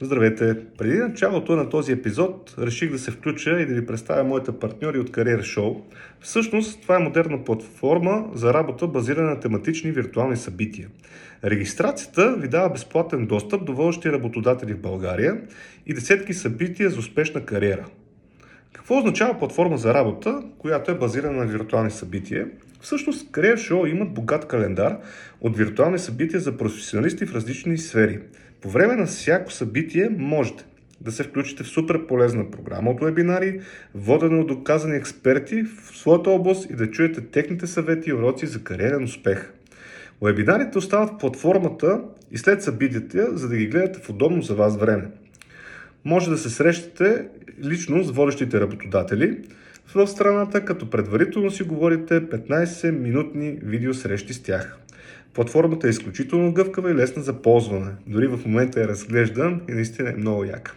Здравейте! Преди началото на този епизод реших да се включа и да ви представя моите партньори от Career Show. Всъщност това е модерна платформа за работа, базирана на тематични виртуални събития. Регистрацията ви дава безплатен достъп до водещи работодатели в България и десетки събития за успешна кариера. Какво означава платформа за работа, която е базирана на виртуални събития? Всъщност Career Show имат богат календар от виртуални събития за професионалисти в различни сфери. По време на всяко събитие можете да се включите в супер полезна програма от вебинари, водена от доказани експерти в своята област и да чуете техните съвети и уроци за кариерен успех. Вебинарите остават в платформата и след събитията, за да ги гледате в удобно за вас време. Може да се срещате лично с водещите работодатели в страната, като предварително си говорите 15-минутни видеосрещи с тях. Платформата е изключително гъвкава и лесна за ползване. Дори в момента я разглеждам и наистина е много яка.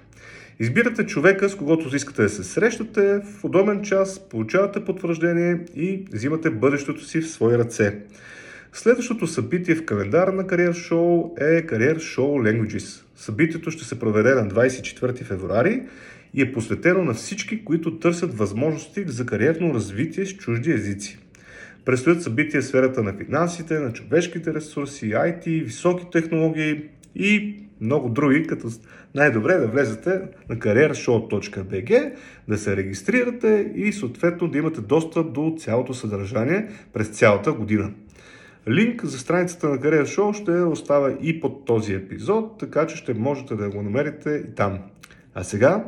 Избирате човека, с когото искате да се срещате в удобен час, получавате потвърждение и взимате бъдещето си в свои ръце. Следващото събитие в календара на Career Show е Career Show Languages. Събитието ще се проведе на 24 февруари и е посветено на всички, които търсят възможности за кариерно развитие с чужди езици. Предстоят събития в сферата на финансите, на човешките ресурси, IT, високи технологии и много други, като най-добре е да влезете на careershow.bg, да се регистрирате и съответно да имате достъп до цялото съдържание през цялата година. Линк за страницата на Career Show ще оставя и под този епизод, така че ще можете да го намерите и там. А сега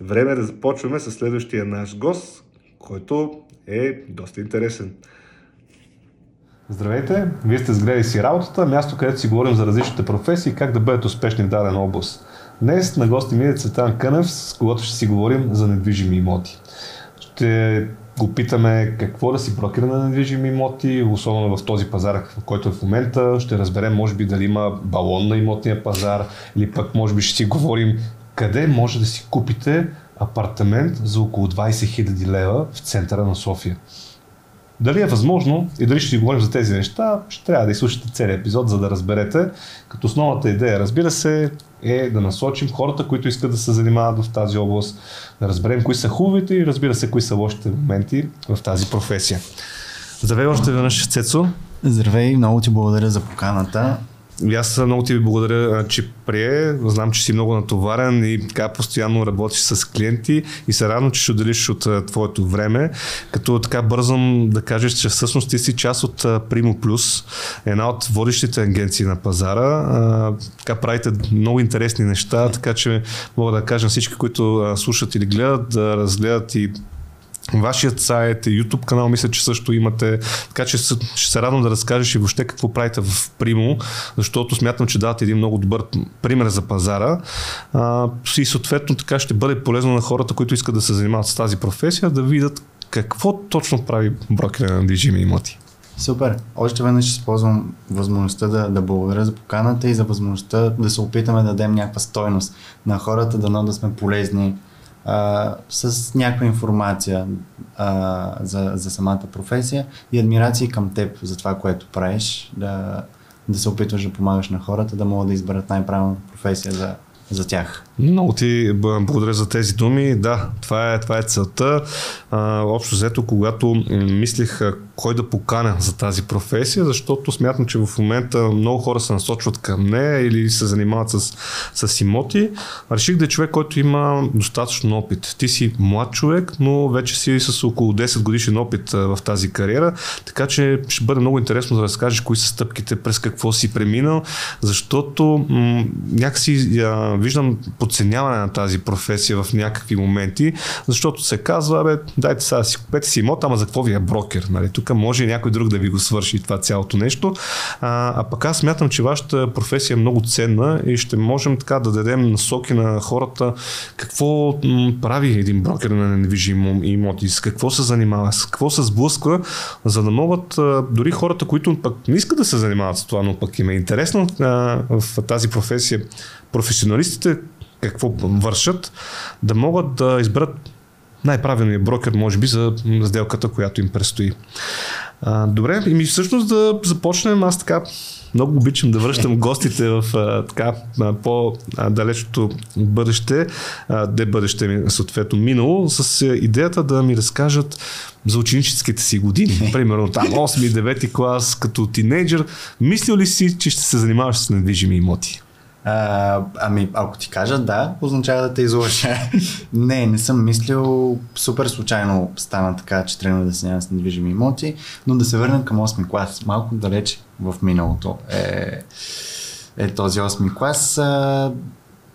време е да започваме с следващия наш гост, който е доста интересен. Здравейте, вие сте с Гледай си работата, място, където си говорим за различните професии и как да бъдете успешни в даден област. Днес на гости ми е Цветан Кънев, с когото ще си говорим за недвижими имоти. Ще го питаме какво да си брокер на недвижими имоти, особено в този пазар, в който е в момента. Ще разберем, може би, дали има балон на имотния пазар или пък, може би, ще си говорим къде може да си купите апартамент за около 20 000 лева в центъра на София. Дали е възможно и дали ще си говорим за тези неща, ще трябва да изслушате целият епизод, за да разберете. Като основната идея, разбира се, е да насочим хората, които искат да се занимават в тази област, да разберем кои са хубавите и разбира се, кои са лошите моменти в тази професия. Здравей още веднъж, Цецо. Здравей, много ти благодаря за поканата. И аз много ти благодаря, че прие. Знам, че си много натоварен и така постоянно работиш с клиенти и се радвам, че ще отделиш от твоето време. Като така бързам да кажеш, че всъщност ти си част от Primo Plus, една от водещите агенции на пазара. Така правите много интересни неща, така че мога да кажа всички, които слушат или гледат, да разгледат и вашият сайт, YouTube канал, мисля, че също имате, така че ще се радвам да разкажеш и въобще какво правите в Primo, защото смятам, че давате един много добър пример за пазара и съответно така ще бъде полезно на хората, които искат да се занимават с тази професия, да видят какво точно прави брокерът на недвижими имоти. Супер! Още веднъж ще използвам възможността да благодаря за поканата и за възможността да се опитаме да дадем някаква стойност на хората, дано да сме полезни с някаква информация за самата професия и адмирации към теб за това, което правиш, да се опитваш да помагаш на хората, да могат да изберат най-правилната професия за тях. Много ти благодаря за тези думи. Да, това е целта. Общо взето, когато мислих кой да поканя за тази професия, защото смятам, че в момента много хора се насочват към нея или се занимават с имоти. Реших да е човек, който има достатъчно опит. Ти си млад човек, но вече си с около 10 годишен опит в тази кариера, така че ще бъде много интересно да разкажеш кои са стъпките, през какво си преминал, защото някакси виждам подценяване на тази професия в някакви моменти, защото се казва, дайте сега си купете си имот, ама за какво ви е брокер? Нали? Тук може и някой друг да ви го свърши това цялото нещо. А пък аз смятам, че вашата професия е много ценна и ще можем така да дадем насоки на хората какво прави един брокер на недвижими имоти, с какво се занимава, с какво се сблъсква, за да могат дори хората, които пък не искат да се занимават с това, но пък им е интересно в тази професия, професионалистите какво вършат, да могат да изберат най-правилния брокер, може би, за сделката, която им предстои. Добре, и всъщност да започнем. Аз така Много обичам да връщам гостите в така по-далечното бъдеще, де бъдеще ми, съответно минало, с идеята да ми разкажат за ученическите си години. Примерно там 8-9 клас, като тинейджър. Мислил ли си, че ще се занимаваш с недвижими имоти? Ами, ако ти кажа да, означава да те излъжа. Не съм мислил. Супер случайно стана така, че трябва да се няма с недвижими имоти, но да се върнем към 8-ми клас. Малко далеч в миналото е този 8-ми клас.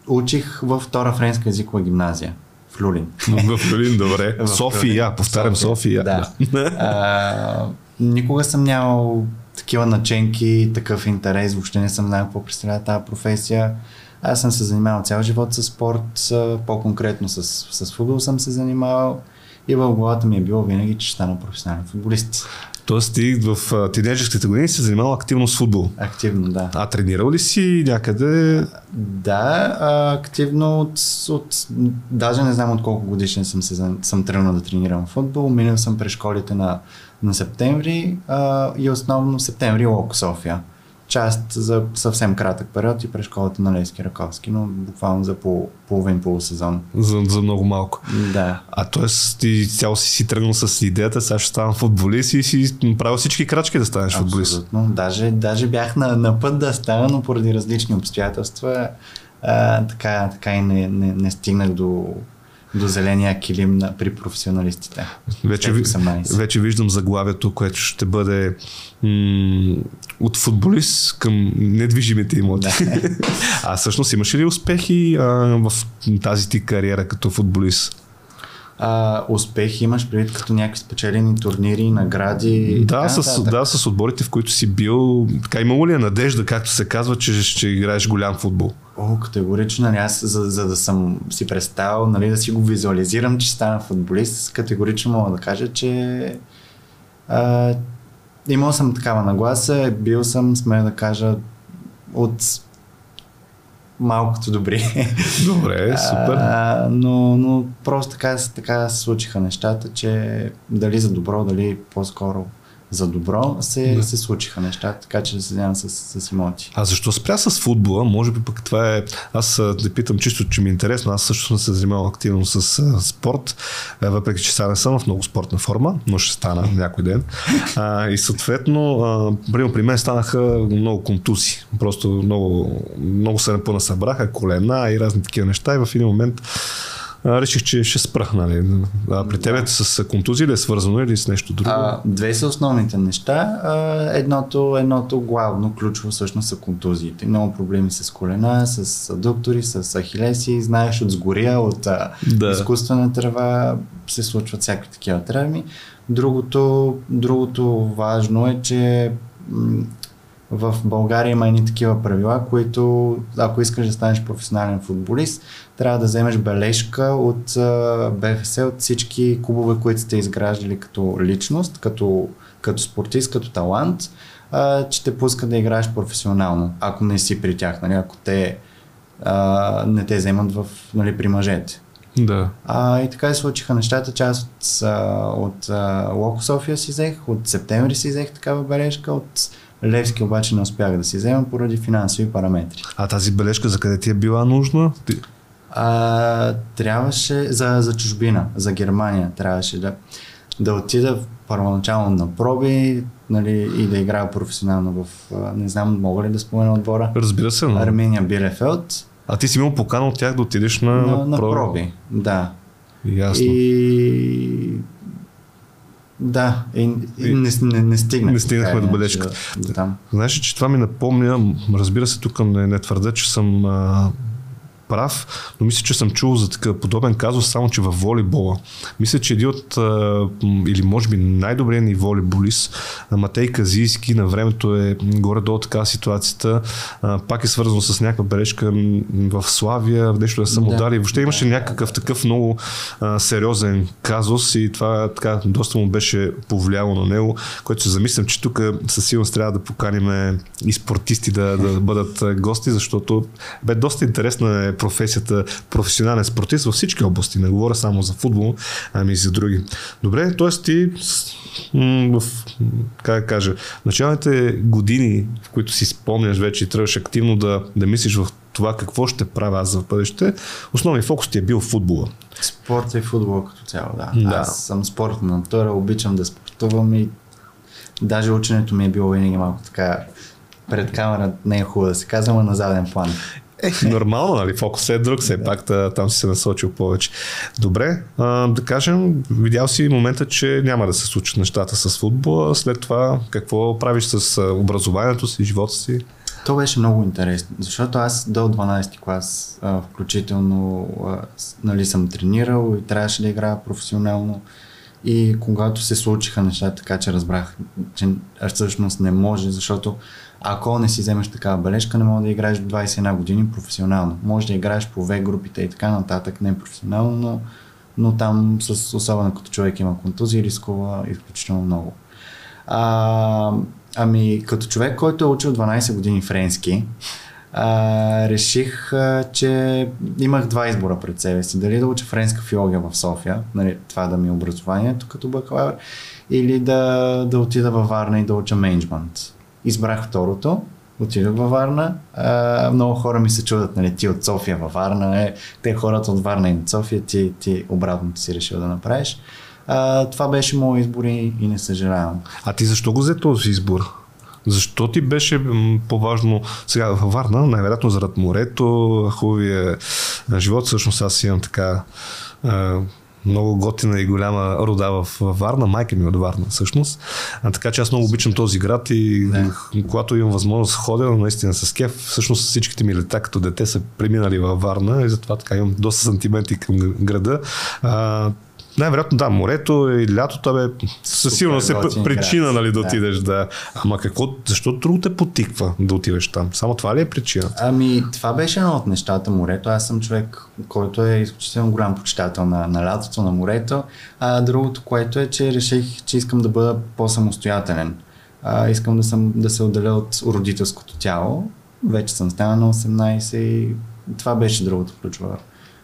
Учих във Втора френска езикова гимназия в Люлин. В Люлин, добре. София, повтарям София. Да. Никога съм нямал такива наченки, такъв интерес, въобще не съм знал какво представлява тази професия. Аз съм се занимавал цял живот с спорт, по-конкретно с футбол съм се занимавал и в главата ми е било винаги, че ще стана професионален футболист. Тоест ти в тинейджърските години се занимавал активно с футбол? Активно, да. А тренирал ли си някъде? Да, активно даже не знам от колко годишен съм тръгнал да тренирам футбол. Минал съм през школите на Септември и основно Септември Локо София. Част за съвсем кратък период и през школата на Левски Раковски, но буквално за половин-полусезон. За много малко. Да. А т.е. ти цяло си тръгнал с идеята, сега ще ставам футболист и си правил всички крачки да станеш футболист. Абсолютно. Даже бях на път да стана, но поради различни обстоятелства така и не стигнах до зеления килим при професионалистите. Вече виждам заглавието, което ще бъде от футболист към недвижимите имоти. Да. А всъщност имаш ли успехи в тази ти кариера като футболист? Успех имаш предвид като някакви спечелени турнири, награди? Да, с отборите, в които си бил. Така, имало ли е надежда, както се казва, че ще играеш голям футбол? Категорично. Нали, аз за да съм си представил, нали, да си го визуализирам, че стана футболист, категорично мога да кажа, че имал съм такава нагласа, бил съм, смея да кажа, от малкото добри. Добре, супер. Но просто така се случиха нещата, че дали за добро, дали по-скоро за добро се случиха нещата, така че да се вземам с имоти. А защо спря с футбола? Може би пък това е... Аз те питам чисто, че ми е интересно. Аз също съм се занимавал активно с спорт, въпреки че сега не съм в много спортна форма, но ще стана някой ден. И съответно, при мен станаха много контузии. Просто много се напълна събраха, колена и разни такива неща. И в един момент реших, че ще спрах, нали? При тебе с контузия ли е свързано или с нещо друго? Две са основните неща. Едното главно, ключово всъщност са контузиите. Много проблеми с колена, с адуктори, с ахилеси, знаеш, от сгоря, от изкуствена тръва, се случват всякакви такива травми. Другото важно е, че в България има едни такива правила, които ако искаш да станеш професионален футболист, трябва да вземеш бележка от БФС, от всички клубове, които сте изграждали като личност, като спортист, като талант, че те пускат да играеш професионално, ако не си при тях, нали, ако те не те вземат при мъжете. Да. И така се случиха нещата. Част от Локо София си взех, от Септември си взех такава бележка, от Левски обаче не успях да си взема поради финансови параметри. А тази бележка за къде ти е била нужна? Трябваше за чужбина, за Германия. Трябваше да отида първоначално на проби, нали, и да играя професионално в... Не знам, мога ли да спомена отбора? Разбира се, но... Арминия Биелефелд. А ти си имал покана от тях да отидеш на проби? Да. Ясно. Да, и не стигнахме. Не стигнахме до бележката. Знаеш, че това ми напомня, разбира се, тук не твърда, че съм прав, но мисля, че съм чул за такъв подобен казус, само че във волейбола. Мисля, че един от, или може би най-добрият ни волейболист, Матей Казийски, на времето е горе-долу така ситуацията, пак е свързано с някаква бележка в Славия, нещо да са му дали. Въобще имаше някакъв такъв много сериозен казус и това така доста му беше повлияло на него, което се замислям, че тук със сигурност трябва да поканим и спортисти да бъдат гости, защото бе доста интересна е професията професионален спортист във всички области. Не говоря само за футбол, ами и за други. Добре, т.е. ти в, как да кажа, началните години, в които си спомняш вече и трябваш активно да мислиш в това какво ще правя аз за бъдеще, основният фокус ти е бил футбола. Спорт и футбол като цяло, да. Аз съм спортна натура, обичам да спортувам и даже ученето ми е било винаги малко така, пред камерата не е хубаво да се казвам, а на заден план. Нормално, нали? Фокус е друг, все пак там си се насочил повече. Добре, да кажем, видял си момента, че няма да се случат нещата с футбола, след това какво правиш с образованието си, живота си? То беше много интересно, защото аз до 12 клас включително нали, съм тренирал и трябваше да играя професионално. И когато се случиха нещата, така че разбрах, че всъщност не може, защото ако не си вземеш такава бележка, не мога да играеш до 21 години професионално. Може да играеш по В групите и така нататък, не професионално, но там, с, особено като човек има контузия, рискува изключително много. Ами като човек, който е учил 12 години френски, реших, че имах два избора пред себе си. Дали да уча френска филология в София, нали, това да ми е образованието като бакалавър, или да отида във Варна и да уча мениджмънт. Избрах второто, отидох във Варна. Много хора ми се чудят, нали, ти от София във Варна, те хората от Варна и от София, ти обратното си решил да направиш. Това беше моят избор и не съжалявам. А ти защо го взе този избор? Защо ти беше по-важно сега във Варна, най-вероятно зарад морето, хубавия живот, всъщност аз имам така много готина и голяма рода в Варна, майка ми е от Варна всъщност, така че аз много обичам този град и когато имам възможност ходя, наистина с кеф, всъщност всичките ми лета като дете са преминали във Варна и затова така имам доста сантименти към града. Най-вероятно да, морето и лятото бе със сигурност е причина нали, да отидеш да. Ама какво, защо друго те потиква да отидеш там? Само това ли е причина? Ами това беше едно от нещата, морето. Аз съм човек, който е изключително голям почитател на лятото, на морето. Другото, което е, че реших, че искам да бъда по-самостоятелен. Искам да се отделя от родителското тяло. Вече съм станал на 18 и това беше другото ключово.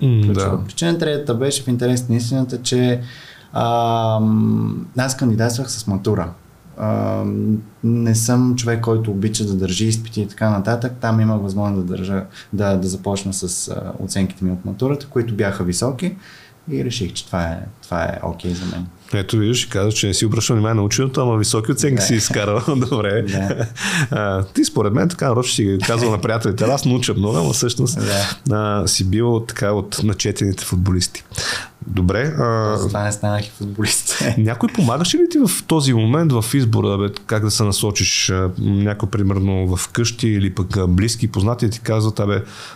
Да. Причина третата беше в интерес на истината, че аз кандидатствах с матура. Не съм човек, който обича да държи изпити и така нататък. Там имах възможност да започна с оценките ми от матурата, които бяха високи и реших, че това е окей за мен. Ето виждаш и казваш, че не си обръщал внимание на ученето, ама високи оценки си изкарал. Добре. Да. Ти според мен така нарочно си казвал на приятелите, аз науча много, но всъщност си бил така от начетените футболисти. Добре. Това не станах и футболист. Някой помагаше ли ти в този момент в избора, как да се насочиш? Някой примерно в къщи или пък близки познати ти казват,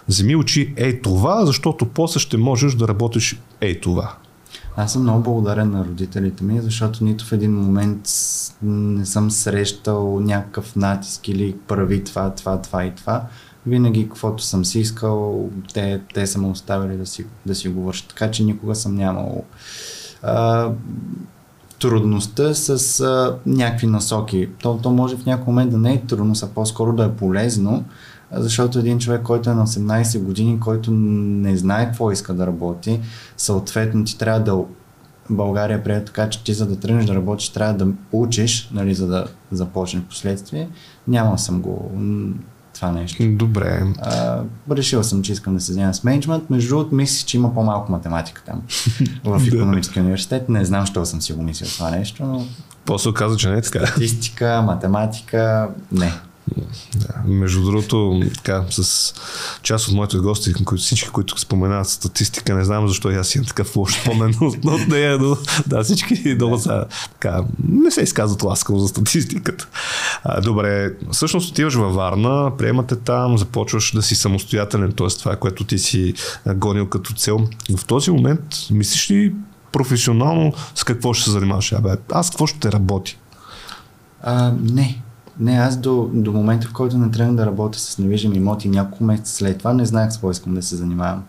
вземи учи ей това, защото после ще можеш да работиш ей това. Аз съм много благодарен на родителите ми, защото нито в един момент не съм срещал някакъв натиск или прави това и това. Винаги, каквото съм си искал, те са ме оставили да си го вършат. Така че никога съм нямал трудността с някакви насоки. То може в някакъв момент да не е трудно, а по-скоро да е полезно, защото един човек, който е на 18 години, който не знае какво иска да работи, съответно ти трябва да... България приема така, че ти за да тръгнеш да работиш, трябва да учиш, нали, за да започнеш последствие. Нямал съм го това нещо. Добре. Решил съм, че искам да се занимавам с мениджмънт. Между другото, мислих, че има по-малко математика там в Икономическия университет. Не знам, защо съм си го мислил това нещо, но... После оказа, че не е така. Статистика, математика, не. Да. Между другото, така, с част от моите гости, всички, които споменават статистика, не знам защо и аз имам такъв лош спомен от нея, но да, всички долу са така, не се изказват ласкаво за статистиката. Добре, всъщност отиваш във Варна, приемате там, започваш да си самостоятелен, т.е. това, което ти си гонил като цел. В този момент мислиш ли професионално с какво ще се занимаваш? Аз какво ще работи? Не. Не, аз до момента, в който не трябва да работя с недвижими имоти, няколко месеца след това не знаех с какво искам да се занимавам.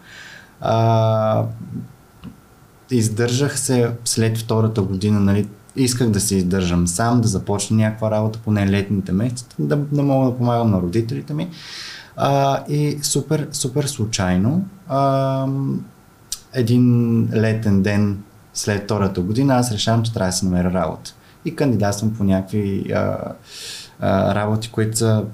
Издържах се след втората година, нали, исках да се издържам сам, да започна някаква работа, поне летните месеци, да мога да помагам на родителите ми. И супер, супер случайно, един летен ден след втората година аз решавам, че трябва да се намеря работа. И кандидатствам по някакви работи, които са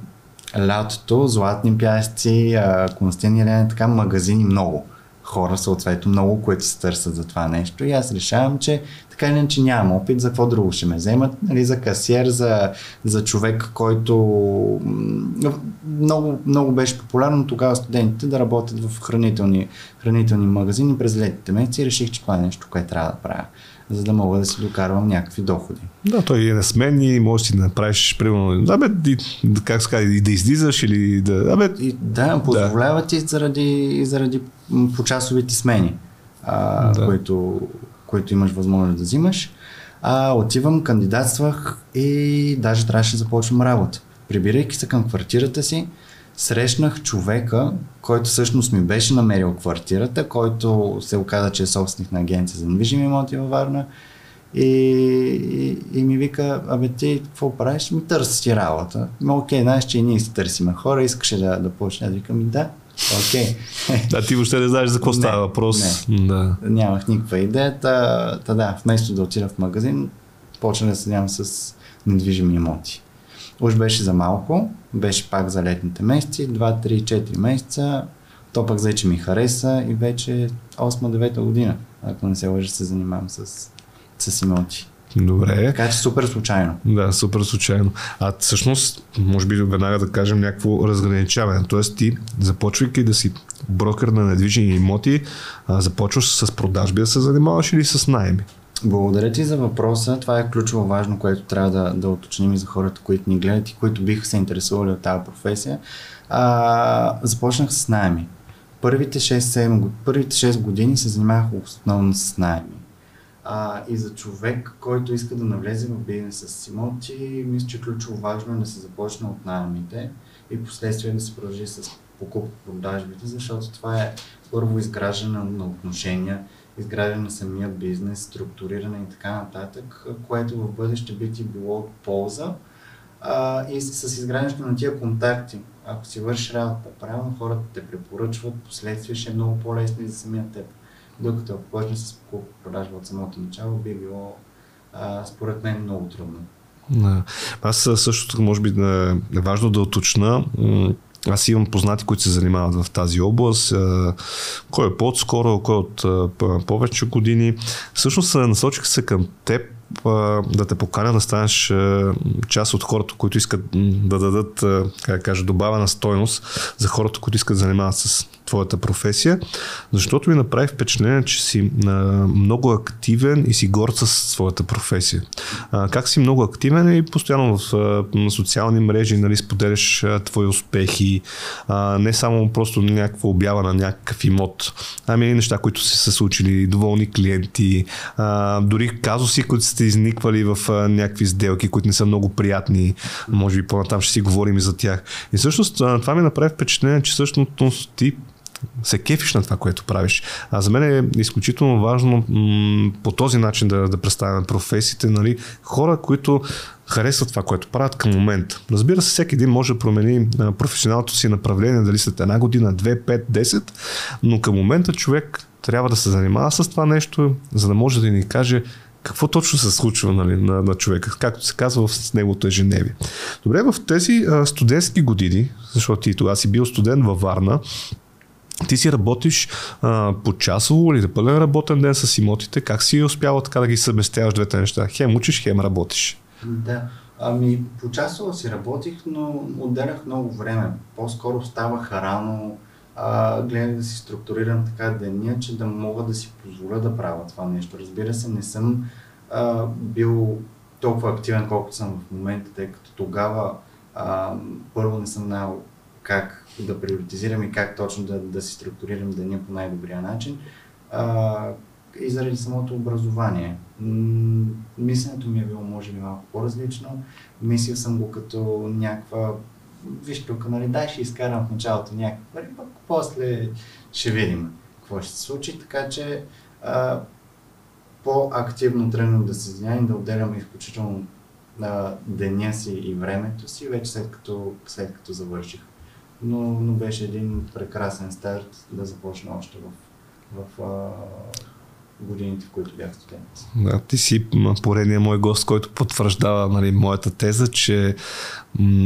лятото, златни пясъци, Константин Елена, така магазини, много хора съответно, много, които се търсят за това нещо. И аз решавам, че така иначе нямам опит, за какво друго ще ме вземат, нали, за касиер, за човек, който много, много беше популярно тогава студентите да работят в хранителни магазини през летните месеци, и реших, че това е нещо, което трябва да правя, за да мога да си докарвам някакви доходи. Да, той е на смен и можеш да направиш примерно, как се казва, и да излизаш или да... Да, позволява ти заради почасовите смени, които имаш възможност да взимаш. Отивам, кандидатствах и даже трябваше да започвам работа. Прибирайки се към квартирата си, срещнах човека, който всъщност ми беше намерил квартирата, който се оказа, че е собственик на агенция за недвижими имоти във Варна, и ми вика: "Абе ти, какво правиш? Ми търсиш ти работа." "Окей, знаеш, че и ние си търсиме хора, искаше да почне." Аз викам: "Да, окей." Да, ти въобще не знаеш за какво става въпрос. Да. Нямах никаква идея. Вместо да отида в магазин, почна да седям с недвижими имоти. Уж беше за малко, беше пак за летните месеци, 2-3-4 месеца, то пък вече ми хареса и вече 8-9 година, ако не се лъжа, се занимавам с имоти. Добре. Така че супер случайно. Да, супер случайно. А всъщност, може би веднага да кажем някакво разграничаване, т.е. ти, започвайки да си брокер на недвижими имоти, започваш с продажби да се занимаваш или с наеми? Благодаря ти за въпроса. Това е ключово важно, което трябва да уточним за хората, които ни гледат и които биха се интересували от тази професия. Започнах с наеми. Първите 6 години се занимавах основно с наеми. И за човек, който иска да навлезе в бизнеса с имоти, мисля, че ключово важно е да се започне от наемите и последствие да се продължи с покупко-продажбите, защото това е първо изграждане на отношения, изграждане на самия бизнес, структуриране и така нататък, което в бъдеще би ти било от полза. И с изграждането на тия контакти, ако си вършиш работа правилно, хората те препоръчват, последствие ще е много по-лесно и за самия теб. Докато ако почне с покупко-продажба от самото начало, би било, според мен, много трудно. Аз също, може би, е важно да уточна. Аз имам познати, които се занимават в тази област, кой е по-отскоро, кой е от повече години. Всъщност насочиха се към теб да те поканя да станеш част от хората, които искат да дадат, как да кажа, добавена стойност за хората, които искат да занимават с твоята професия, защото ми направи впечатление, че си много активен и си горд със своята професия. Как си много активен и постоянно в социални мрежи, нали, споделяш твои успехи, не само просто някаква обява на някакъв имот, ами неща, които си се случили, доволни клиенти, дори казуси, които сте изниквали в някакви сделки, които не са много приятни, може би по-натам ще си говорим и за тях. И всъщност това ми направи впечатление, че всъщност ти се кефиш на това, което правиш. За мен е изключително важно по този начин да представяме професиите, нали, хора, които харесват това, което правят към момента. Разбира се, всеки един може да промени професионалното си направление, дали след 1 година, 2, 5, 10, но към момента човек трябва да се занимава с това нещо, за да може да ни каже какво точно се случва, нали, на човека, както се казва в неговото ежедневие. Добре, в тези студентски години, защото ти тогава си бил студент във Варна, ти си работиш почасово или да пълен работен ден с имотите, как си успяла така да ги събестяваш двете неща? Хем учиш, хем работиш. Да, почасово си работих, но отделях много време. По-скоро ставах рано, гледах да си структурирам така деня, че да мога да си позволя да правя това нещо. Разбира се, не съм бил толкова активен, колкото съм в момента, тъй като тогава първо не съм знал как да приоритизирам и как точно да си структурирам деня по най-добрия начин, и заради самото образование. Мисленето ми е било, може би, малко по-различно. Мислил съм го като някаква, виж тук, нали, дай ще изкарам в началото някакви пари, пък после ще видим какво ще се случи, така че по-активно тръгнах да се занимавам, да отделям изключително деня си и времето си, вече след като завърших но беше един прекрасен старт да започна още в годините, в които бях студент. Да, ти си поредният мой гост, който потвърждава, нали, моята теза, че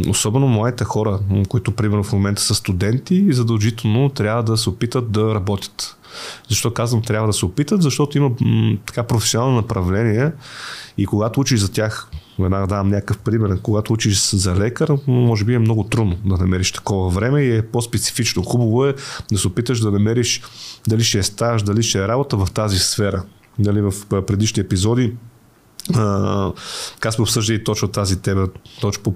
особено младите хора, които примерно в момента са студенти, задължително трябва да се опитат да работят. Защо казвам трябва да се опитат? Защото има така професионално направление и когато учиш за тях, веднага давам някакъв пример, когато учиш за лекар, може би е много трудно да намериш такова време и е по-специфично. Хубаво е да се опиташ да намериш дали ще е стаж, дали ще е работа в тази сфера. Дали в предишни епизоди как сме обсъждали точно тази тема, точно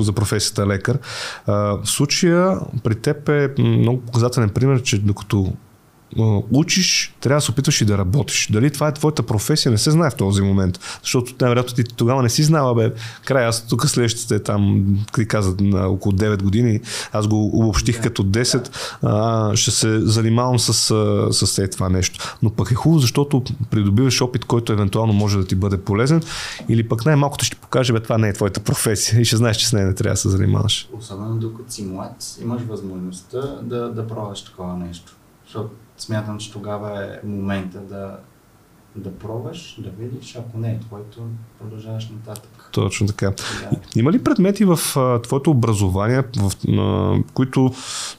за професията лекар. В случая при теб е много показателен пример, че докато учиш, трябва да се опитваш и да работиш. Дали това е твоята професия, не се знае в този момент. Защото най-вероятно ти тогава не си знала, край, аз тук следващите там, как казват, около 9 години, аз го обобщих като 10, ще се занимавам с това нещо. Но пък е хубаво, защото придобиваш опит, който евентуално може да ти бъде полезен, или пък най-малкото ще покаже, това не е твоята професия и ще знаеш, че с нея не трябва да се занимаваш. Особено докато си млад, имаш възможността да пробваш такова нещо. Защото смятам, че тогава е момента да пробваш, да видиш, ако не е твоето, продължаваш нататък. Точно така. Да. Има ли предмети в твоето образование, които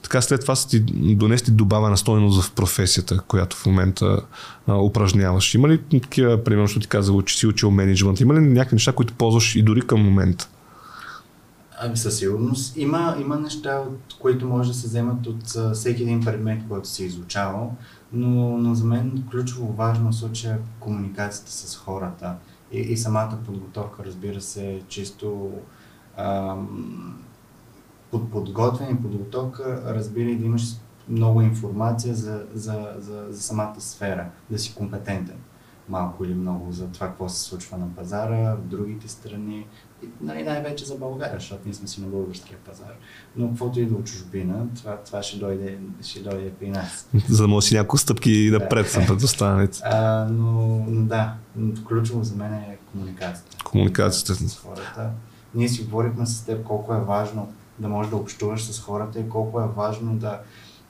така след това са ти донесли добавена стойност в професията, която в момента упражняваш? Има ли такива, примерно, що ти казал, че си учил мениджмънт? Има ли някакви неща, които ползваш и дори към момента? Ами със сигурност. Има неща, от които може да се вземат от всеки един предмет, който си изучавал, но за мен ключово важно в случая комуникацията с хората и самата подготовка, разбира се, чисто подготвяне и подготовка, разбира и да имаш много информация за самата сфера, да си компетентен малко или много за това, какво се случва на пазара, в другите страни. Нали, най-вече за България, защото ние сме си на българския пазар. Но каквото и до чужбина, това ще дойде при нас. За да може си няколко стъпки напред са предоставените. Но да, ключово за мен е комуникацията. С хората. Ние си говорихме с теб колко е важно да можеш да общуваш с хората и колко е важно да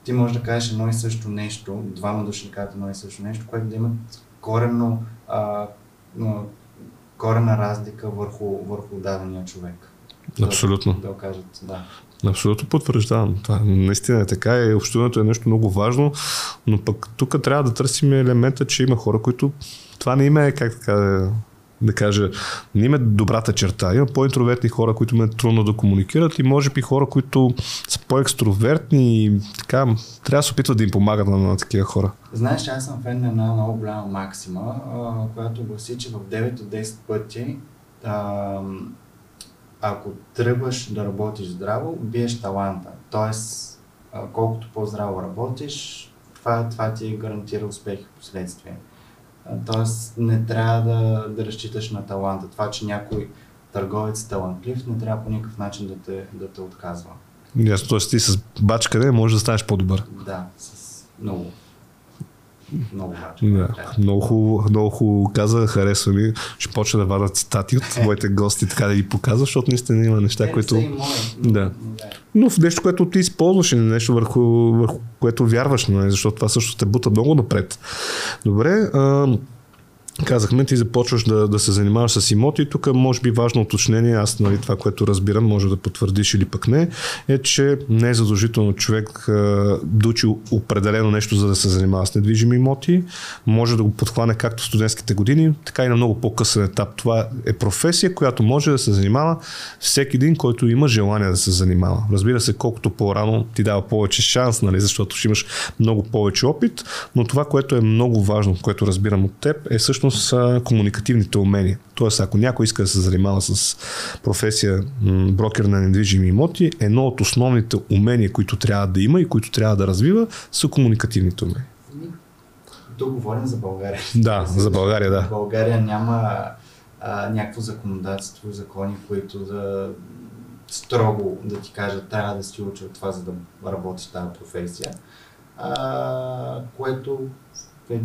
ти можеш да кажеш едно и също нещо, двама души да кажат едно и също нещо, което да имат корена разлика върху дадения човек. Абсолютно. Да го кажат, да. Абсолютно потвърждавам. Това наистина е така и общуването е нещо много важно, но пък тук трябва да търсим елемента, че има хора, които това не има, как така да кажа, не има добрата черта. Има по-интровертни хора, които ме трудно да комуникират и може би хора, които са по-екстровертни и така, трябва да се опитват да им помагат на такива хора. Знаеш, аз съм фен на една много голяма максима, която гласи, че в 9 от 10 пъти, ако тръгваш да работиш здраво, биеш таланта. Тоест, колкото по-здраво работиш, това ти гарантира успех и последствие. Тоест не трябва да разчиташ на таланта. Това, че някой търговец е талантлив, не трябва по никакъв начин да те отказва. Ясно, т.е. ти с бачкане можеш да станеш по-добър. Да, с много. Много бачкане. Да. Много хубаво каза, харесва ми. Ще почна да вадя цитати от твоите гости, така да ги показваш, защото наистина има неща, които... Да. Но в нещо, което ти използваш или нещо върху което вярваш, защото това също те бута много напред. Добре, казахме, ти започваш да се занимаваш с имоти. Тук може би важно уточнение, аз, нали, това, което разбирам, може да потвърдиш или пък не, е, че не е задължително човек да учи определено нещо, за да се занимава с недвижими имоти. Може да го подхване както в студентските години, така и на много по-късен етап. Това е професия, която може да се занимава всеки един, който има желание да се занимава. Разбира се, колкото по-рано ти дава повече шанс, нали, защото ще имаш много повече опит, но това, което е много важно, което разбирам от теб, е също с комуникативните умения. Тоест, ако някой иска да се занимава с професия брокер на недвижими имоти, едно от основните умения, които трябва да има и които трябва да развива, са комуникативните умения. Тук говорим за България. Да, за България, да. В България няма някакво законодателство, закони, които да строго да ти кажат, трябва да си учи от това, за да работиш тази професия. Което в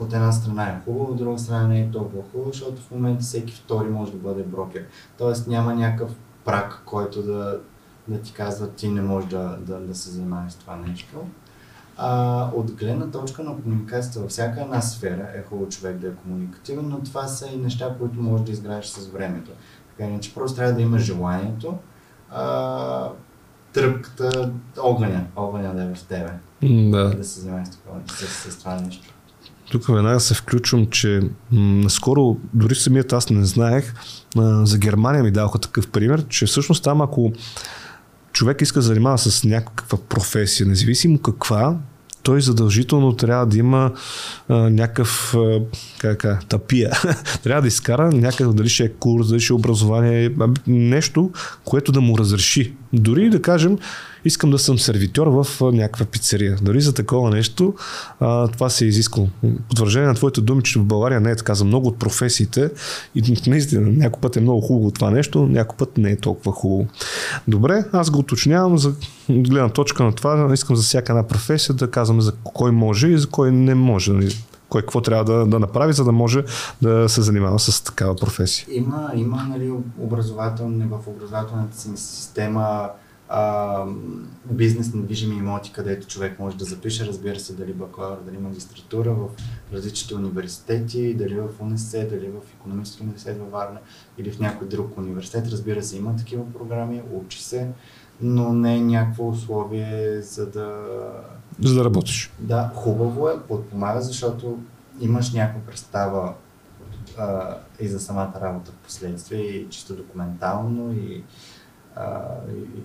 от една страна е хубаво, от друга страна не е толкова хубаво, защото в момента всеки втори може да бъде брокер. Тоест няма някакъв прак, който да, да ти казват, ти не можеш да се занимаваш с това нещо. От гледна точка на комуникацията във всяка една сфера е хубаво човек да е комуникативен, но това са и неща, които можеш да изградиш с времето. Така иначе просто трябва да има желанието, тръпката, огъня да е в тебе, да се занимаваш с това нещо. Тук веднага се включвам, че наскоро, дори самият аз не знаех, за Германия ми даваха такъв пример, че всъщност там ако човек иска да занимава с някаква професия, независимо каква, той задължително трябва да има някакъв тапия. Трябва да изкара някакъв, дали ще е курс, дали ще е образование, нещо, което да му разреши. Дори да кажем, искам да съм сервитьор в някаква пицерия. Дори за такова нещо това се е изискало. Потвърждение на твоите думи, че в България не е така за много от професиите и наистина някой път е много хубаво това нещо, някой път не е толкова хубаво. Добре, аз го уточнявам за гледна точка на това. Искам за всяка една професия да казваме за кой може и за кой не може. Кой какво трябва да направи, за да може да се занимава с такава професия. Има нали, в образователната си система бизнес недвижими имоти, където човек може да запише, разбира се, дали бакалавър, дали магистратура в различните университети, дали в УНСС, дали в Икономически университет във Варна или в някой друг университет. Разбира се, има такива програми, учи се, но не е някакво условие за да работиш. Да, хубаво е, подпомага, защото имаш някаква представа и за самата работа в последствие, и чисто документално, и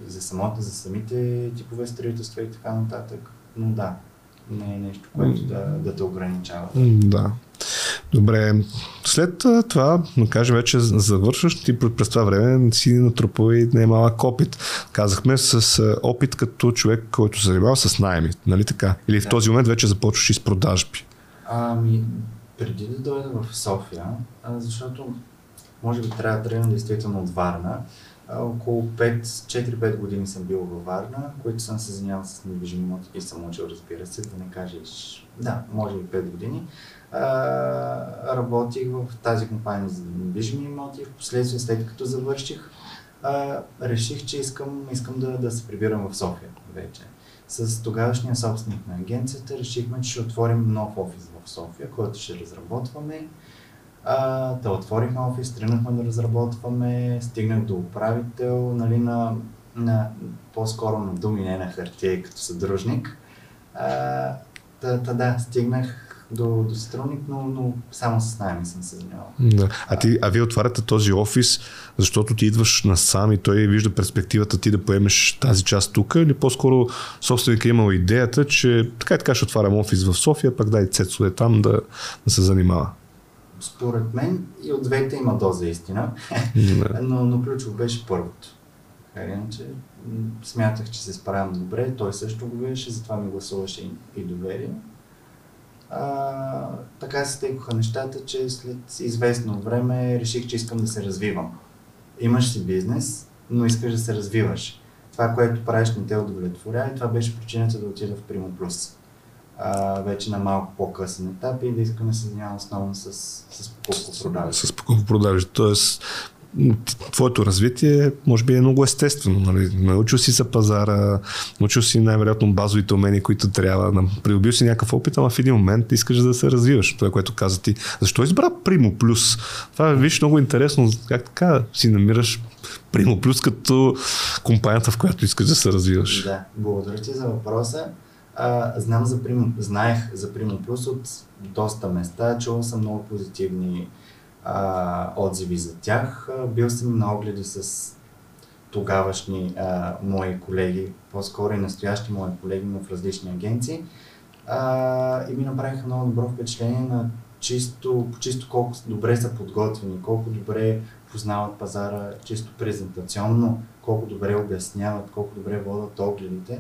за самите типове строителства и така нататък. Но да, не е нещо, което да те ограничава. Да. Добре, след това, да кажем, вече завършваш и през това време си натрупал и немалък опит. Казахме с опит като човек, който се занимава с наеми, нали така? Или в този момент вече започваш и с продажби? Преди да дойда в София, защото може би трябва да тръгна действително от Варна, около 4-5 години съм бил във Варна, които съм се занимавал с недвижими имоти и съм учил, разбира се, да не кажеш, да, може би 5 години. Работих в тази компания за недвижими имоти. Впоследствие, след като завърших, реших, че искам да се прибирам в София вече. С тогавашния собственик на агенцията решихме, че ще отворим нов офис в София, който ще разработваме. Та отворихме офис, тръгнахме да разработваме, стигнах до управител, нали, по-скоро на думи, не на хартия, като съдружник. Стигнах до сътрудник, но само с найми съм се занимавал. Да. А вие отваряте този офис, защото ти идваш насам и той вижда перспективата ти да поемеш тази част тук, или по-скоро собственикът е имал идеята, че така и така ще отварям офис в София, пък дай Цецо е там да се занимава? Според мен и от двете има доза истина, но ключово беше първото. Иначе смятах, че се справям добре, той също го беше, затова ми гласуваше и доверие. Така се текоха нещата, че след известно време реших, че искам да се развивам. Имаш си бизнес, но искаш да се развиваш. Това, което правиш, не те удовлетворя и това беше причината да отида в Primo Plus. Вече на малко по-късен етап и да искам да се занимавам основно с покупко-продажи. С покупко-продажи, тоест твоето развитие може би е много естествено. Нали? Научил си за пазара, научил си най-вероятно базовите умения, които трябва. Придобил си някакъв опит, ама в един момент искаш да се развиваш. Това, което каза ти. Защо избра Primo Plus? Това е, виж, много интересно. Как така си намираш Primo Plus като компанията, в която искаш да се развиваш? Да, благодаря ти за въпроса. Знаех за Primo Plus от доста места. Чувал съм много позитивни отзиви за тях. Бил съм на огледи с тогавашни мои колеги, по-скоро и настоящи мои колеги, но в различни агенции. И ми направиха много добро впечатление на чисто колко добре са подготвени, колко добре познават пазара, чисто презентационно, колко добре обясняват, колко добре водят огледите.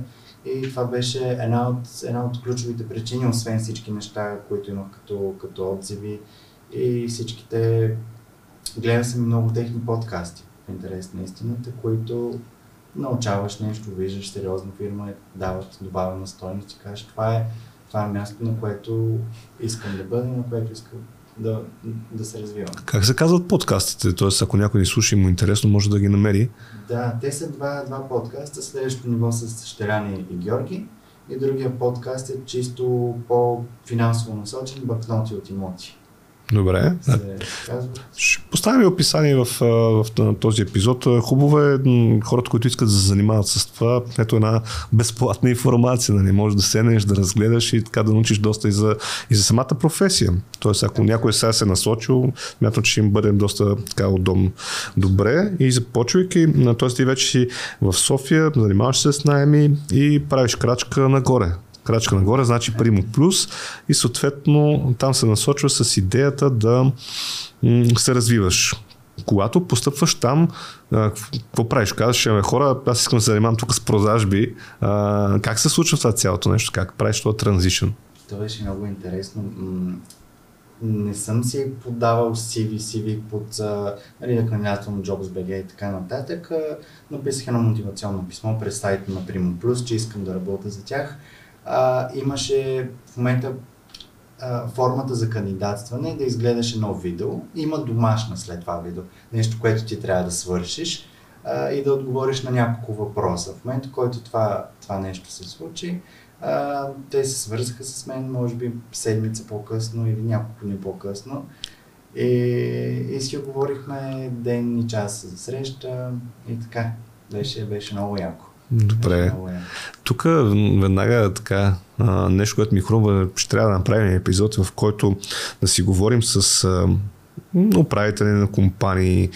И това беше една от ключовите причини, освен всички неща, които имах като отзиви. И всичките, гледам съм много техни подкасти, в интерес на истината, които научаваш нещо, виждаш сериозна фирма, дават добавена стойност и кажеш, това е място, на което искам да бъда и на което искам да се развиваме. Как се казват подкастите? Тоест, ако някой ни слуша и му интересно, може да ги намери. Да, те са два подкаста. Следващото ниво с Щилян и Георги. И другия подкаст е чисто по-финансово насочен, Бакноти от имоти. Добре. Ще поставим описание в този епизод. Хубаво е хората, които искат да се занимават с това. Ето една безплатна информация. Нали? Може да седнеш, да разгледаш и така да научиш доста и за самата професия. Тоест, ако някой сега се насочил, мятам, че ще им бъдем доста така удобно. Добре. И започвайки, т.е. ти вече си в София, занимаваш се с наеми и правиш крачка нагоре. Крачка нагоре, значи Primo Plus и съответно там се насочва с идеята да се развиваш. Когато постъпваш там, какво правиш? Казваш, хора, аз искам да се занимавам тук с продажби. Как се случва това цялото нещо? Как правиш това transition? Това беше много интересно. Не съм си подавал CV под кандидатствам JobsBG и така нататък. Написах едно мотивационно писмо през сайта на Primo Plus, че искам да работя за тях. Имаше в момента формата за кандидатстване да изгледаш едно видео. Има домашна след това видео, нещо, което ти трябва да свършиш и да отговориш на няколко въпроса. В момента, който това нещо се случи, те се свързаха с мен, може би седмица по-късно или няколко дни по-късно. И си говорихме ден и час за среща и така. Беше много яко. Добре. Тук веднага така нещо, което ми хрумва, ще трябва да направим епизод, в който да си говорим с управители на компании,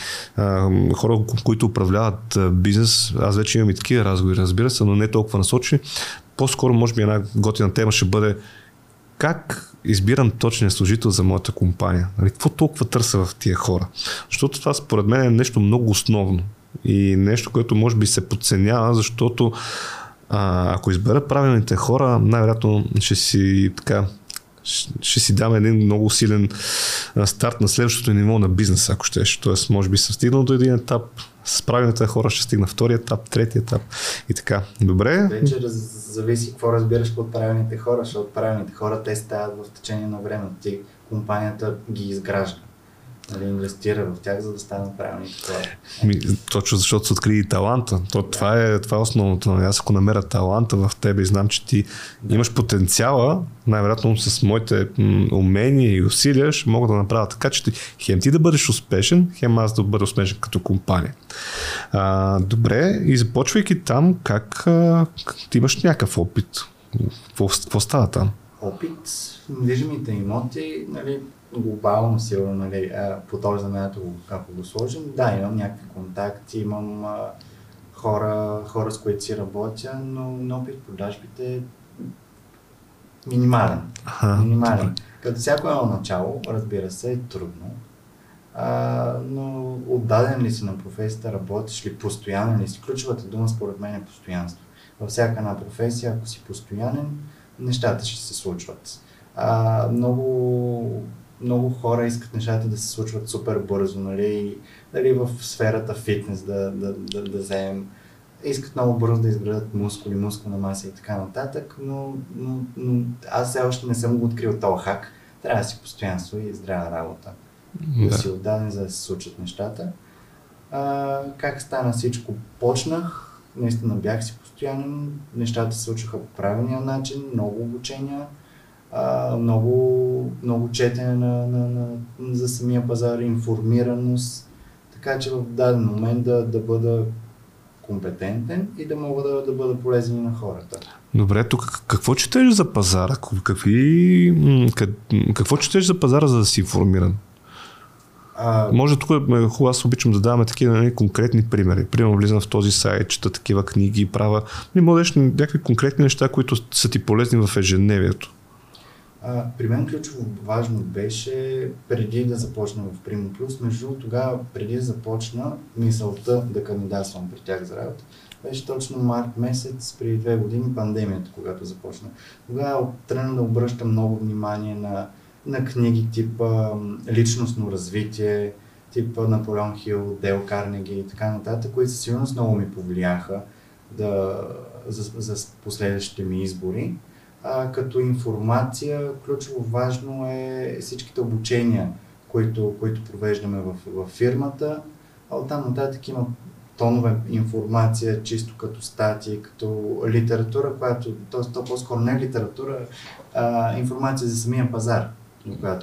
хора, които управляват бизнес. Аз вече имам и такива разговори, разбира се, но не толкова насочени. По-скоро, може би една готина тема ще бъде как избирам точния служител за моята компания. Какво толкова търся в тия хора? Защото това според мен е нещо много основно. И нещо, което може би се подценява, защото ако изберат правилните хора, най-вероятно ще си дам един много силен старт на следващото ниво на бизнеса, ако щеш. Тоест, може би съм стигнал до един етап, с правилните хора ще стигна втори етап, трети етап и така. Добре. Вече зависи какво разбираш под правилните хора, защото правилните хора те стават в течение на времето. Ти компанията ги изгражда. Да инвестира в тях, за да стане правилни хора. Точно защото са открили таланта. Това е основното. Аз ако намеря таланта в тебе и знам, че ти имаш потенциала, най-вероятно с моите умения и усилия ще мога да направя така, че хем ти да бъдеш успешен, хем аз да бъда успешен като компания. Добре, и започвайки там, как ти имаш някакъв опит? Какво става там? Опит, недвижимите имоти, глобално сигурно, по този заменато, ако го сложим, имам някакви контакти, имам хора, с които си работя, но опит в продажбите е минимален. Минимален. Като всяко едно начало, разбира се, е трудно, но отдаден ли си на професията, работиш ли, постоянен ли си, ключовата дума според мен е постоянство. Във всяка една професия, ако си постоянен, нещата ще се случват. Много хора искат нещата да се случват супер бързо, в сферата фитнес да вземем. Искат много бързо да изградат мускули, мускулна маса и така нататък, но аз все още не съм го открил този хак. Трябва да си постоянство и здрава работа. Да си отдаден, за да се случат нещата. Как стана всичко? Почнах, наистина бях си постоянен, нещата се случваха по правилния начин, много обучения. Много четене за самия пазар, информираност, така че в даден момент да бъда компетентен и да мога да бъда полезен на хората. Добре, тук какво четеш за пазара? Какво четеш за пазара, за да си информиран? Може тук е хубаво, аз обичам да даваме такива конкретни примери. Примерно влизам в този сайт, чета такива книги, права. Можеш някакви конкретни неща, които са ти полезни в ежедневието. При мен ключово важно беше преди да започна в Primo Plus, между тогава преди да започна мисълта да кандидатствам при тях за работа. Беше точно март месец, преди 2 години пандемията, когато започна. Тогава тръгна да обръщам много внимание на книги типа личностно развитие, типа Наполеон Хил, Дейл Карнеги и така нататък, които със сигурност много ми повлияха за последващите ми избори. Като информация, ключово важно е всичките обучения, които провеждаме в фирмата. А оттам нататък има тонове информация, чисто като статии, като литература, която, т.е. то по-скоро не литература, а информация за самия пазар.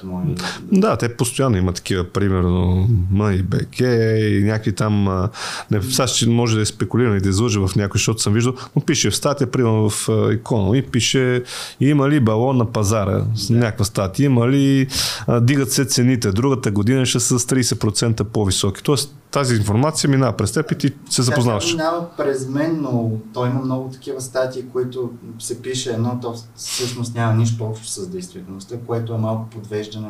Може... Да, те постоянно имат такива, примерно MoneyBG и някакви там, не, сега ще може да е спекулиран и да излъжа в някой, защото съм виждал, но пише в статия, примерно в Economy, пише има ли балон на пазара, с някаква статия, има ли, дигат се цените, другата година ще са с 30% по-високи. Тоест тази информация минава през теб и ти се запознаваш. Тя минава през мен, но той има много такива статии, които се пише едно, то всъщност няма нищо общо с действителността, което е малко подвеждане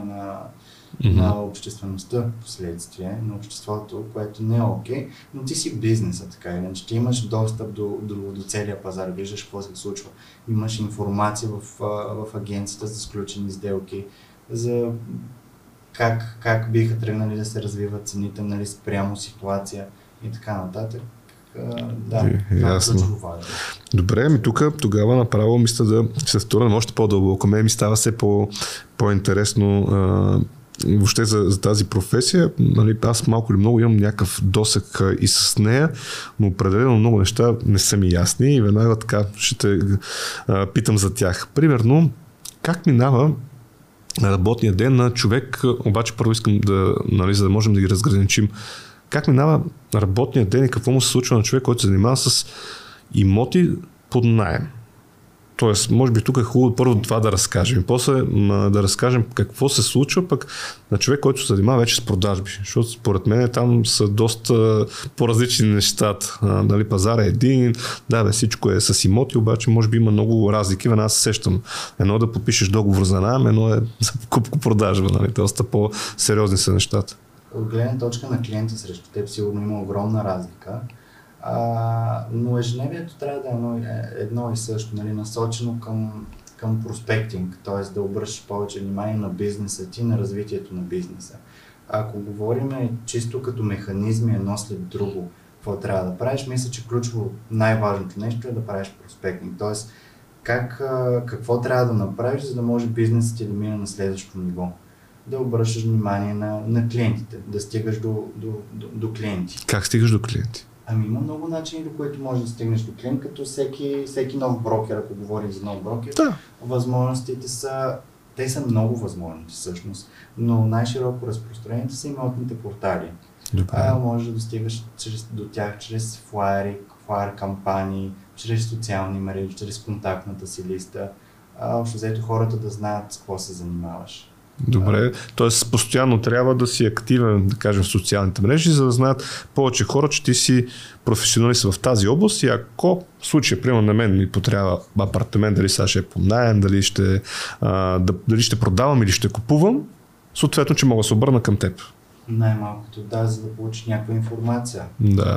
на обществеността в последствие, на обществото, което не е окей, но ти си бизнеса, така иначе ти имаш достъп до целия пазар, виждаш какво се случва, имаш информация в агенцията за сключени сделки, за как биха тръгнали да се развиват цените, нали, спрямо ситуация и така нататък. Да, ясно. Добре, ми тук тогава направо мисля да се вторам още по-дълбоко. Мен ми става все по-интересно въобще за тази професия. Нали, аз малко или много имам някакъв досег и с нея, но определено много неща не са ми ясни и веднага така ще те питам за тях. Примерно, как минава работния ден на човек, обаче първо искам да, нали, за да можем да ги разграничим. Как минава работния ден и какво му се случва на човек, който се занимава с имоти под наем? Тоест, може би тук е хубаво първо това да разкажем. После да разкажем какво се случва пък на човек, който се занимава вече с продажби. Защото според мен там са доста по-различни нещата. Дали пазар е един, да бе, всичко е с имоти, обаче може би има много разлики. Аз се сещам. Едно е да подпишеш договор за наем, едно е за покупко-продажба. Нали? Доста по-сериозни са нещата. От гледна точка на клиента срещу теб сигурно има огромна разлика, но ежедневието трябва да е едно и също, нали, насочено към проспектинг, т.е. да обръщаш повече внимание на бизнеса ти, на развитието на бизнеса. Ако говорим чисто като механизми едно след друго, какво трябва да правиш, мисля, че ключово най-важното нещо е да правиш проспектинг, т.е. какво трябва да направиш, за да може бизнесът ти да мине на следващото ниво. Да обръщаш внимание на клиентите, да стигаш до клиенти. Как стигаш до клиенти? Ами има много начини, до които можеш да стигнеш до клиент, като всеки нов брокер, ако говорим за нов брокер, да. Възможностите са, те са много възможности всъщност, но най-широко разпространените са имотните портали. Може да достигаш до тях чрез флайер кампании, чрез социални мрежи, чрез контактната си листа, общо взето хората да знаят с какво се занимаваш. Добре, т.е. постоянно трябва да си активен, да кажем, в социалните мрежи, за да знаят повече хора, че ти си професионалист в тази област и ако в случая, примерно на мен ми потрябва апартамент, дали сега ще е под наем, дали ще продавам или ще купувам, съответно, че мога да се обърна към теб. Най-малкото да, за да получиш някаква информация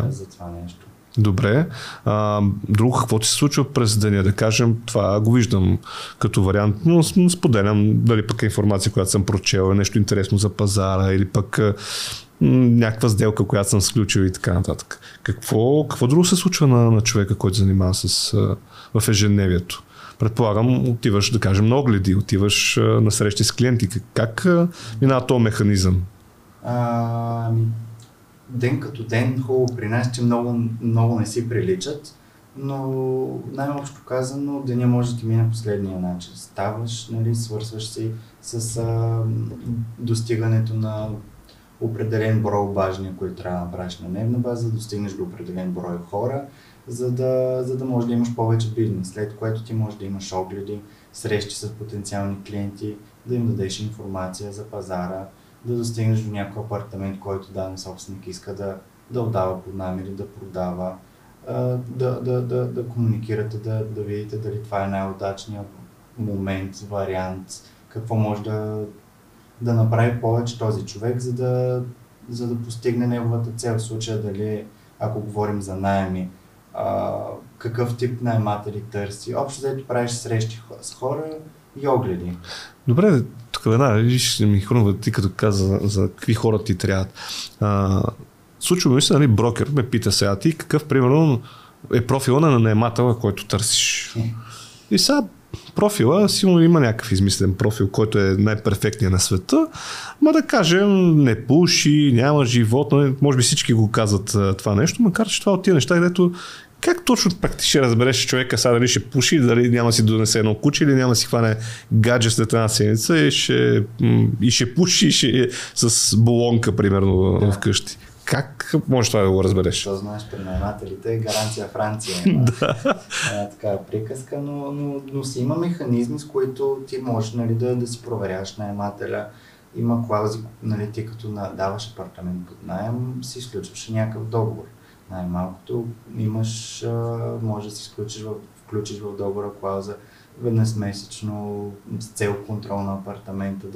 за това нещо. Добре. Друго, какво ти се случва през деня? Да кажем, това го виждам като вариант, но споделям дали пък информация, която съм прочел, е нещо интересно за пазара или пък някаква сделка, която съм сключил и така нататък. Какво друго се случва на човека, който се занимава в ежедневието? Предполагам, отиваш, да кажем, на огледи, отиваш на срещи с клиенти. Как минава този механизъм? Ден като ден, хубаво при нас, че много, много не си приличат, но най-общо казано деня може да ти мине последния начин. Ставаш, нали, свързваш си с достигането на определен брой обаждания, които трябва да направиш на дневна база, да достигнеш до определен брой хора, за да можеш да имаш повече бизнес, след което ти можеш да имаш огледи, срещи с потенциални клиенти, да им дадеш информация за пазара, да достигнеш до някой апартамент, който даден собственик иска да отдава под наем или да продава, да комуникирате, да видите дали това е най-удачният момент, вариант, какво може да направи повече този човек, за да постигне неговата цел. В случая, дали, ако говорим за наеми, какъв тип наематели търси. Общо взето правиш срещи с хора и огледи. Добре, тук ще ми хрумва ти като каза за какви хора ти трябват. Случва ми се, нали, брокер ме пита сега ти какъв примерно е профила на наемателя, който търсиш. И сега профила, сигурно има някакъв измислен профил, който е най-перфектният на света, ма да кажем, не пуши, няма животно, може би всички го казват това нещо, макар че това от тия неща, където как точно практически ще разбереш човека сега дали ще пуши, дали няма си донесе едно куче или няма си хване гаджет след една седмица и ще пуши и ще с болонка, примерно, да, вкъщи. Как можеш това да го разбереш? Това знаеш при наемателите, гаранция Франция има такава приказка, но си има механизми, с които ти можеш, нали, да си проверяваш наемателя. Има клаузи, нали, ти като даваш апартамент под наем, си изключваш някакъв договор. Най-малкото имаш, може да си включиш в договора клауза веднъж месечно с цел контрол на апартамента,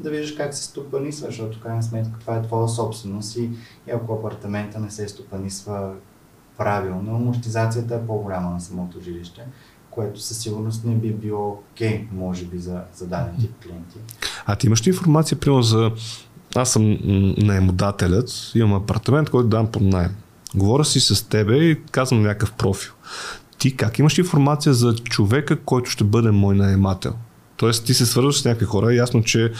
да виждаш как се стопанисва, защото крайна сметка това е твоя собственост и ако апартамента не се стопанисва правилно, амортизацията е по-голяма на самото жилище, което със сигурност не би било окей, може би, за даден тип клиенти. А ти имаш ли информация, примерно, за... Аз съм наемодателят, имам апартамент, който дам под наем. Говоря си с тебе и казвам някакъв профил. Ти как имаш информация за човека, който ще бъде мой наемател? Тоест ти се свързваш с някакви хора, ясно, че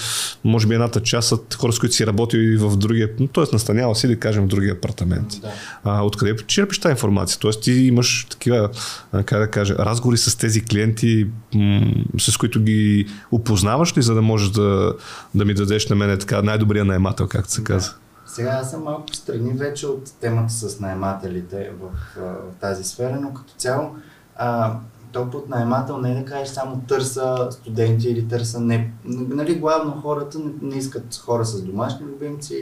може би едната част са хора, с които си работил и в другия, т.е. настанява си, да кажем, в другия апартамент. Да. Откъде черпиш тази информация? Тоест ти имаш такива, как да кажа, разговори с тези клиенти, с които ги опознаваш ли, за да можеш да ми дадеш на мен така най-добрия наемател, както се казва? Сега аз съм малко встрани вече от темата с наемателите в тази сфера, но като цяло то под наемател не е да кажеш само търса студенти или търса не... Нали, главно хората не искат хора с домашни любимци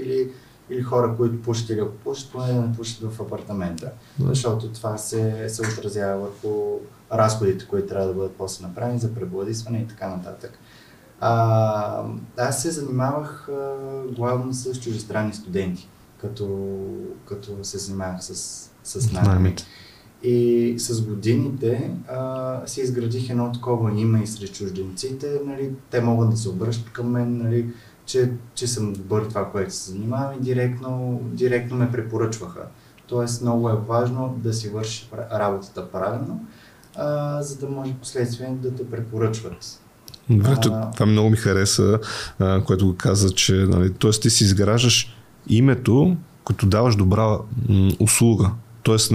или хора, които пушат, или ако пушат, поне да не пушат в апартамента. Защото това се отразява върху разходите, които трябва да бъдат после направени за пребладисване и така нататък. Аз се занимавах главно с чуждестранни студенти, като се занимавах с найми. И с годините си изградих едно такова име и сред чужденците, нали, те могат да се обръщат към мен, нали, че съм добър това, което се занимавам и директно ме препоръчваха. Тоест много е важно да си върши работата правилно, за да може последствие да те препоръчват. Това много ми хареса, което го каза, че, нали, т.е. ти си изграждаш името, като даваш добра услуга. Тоест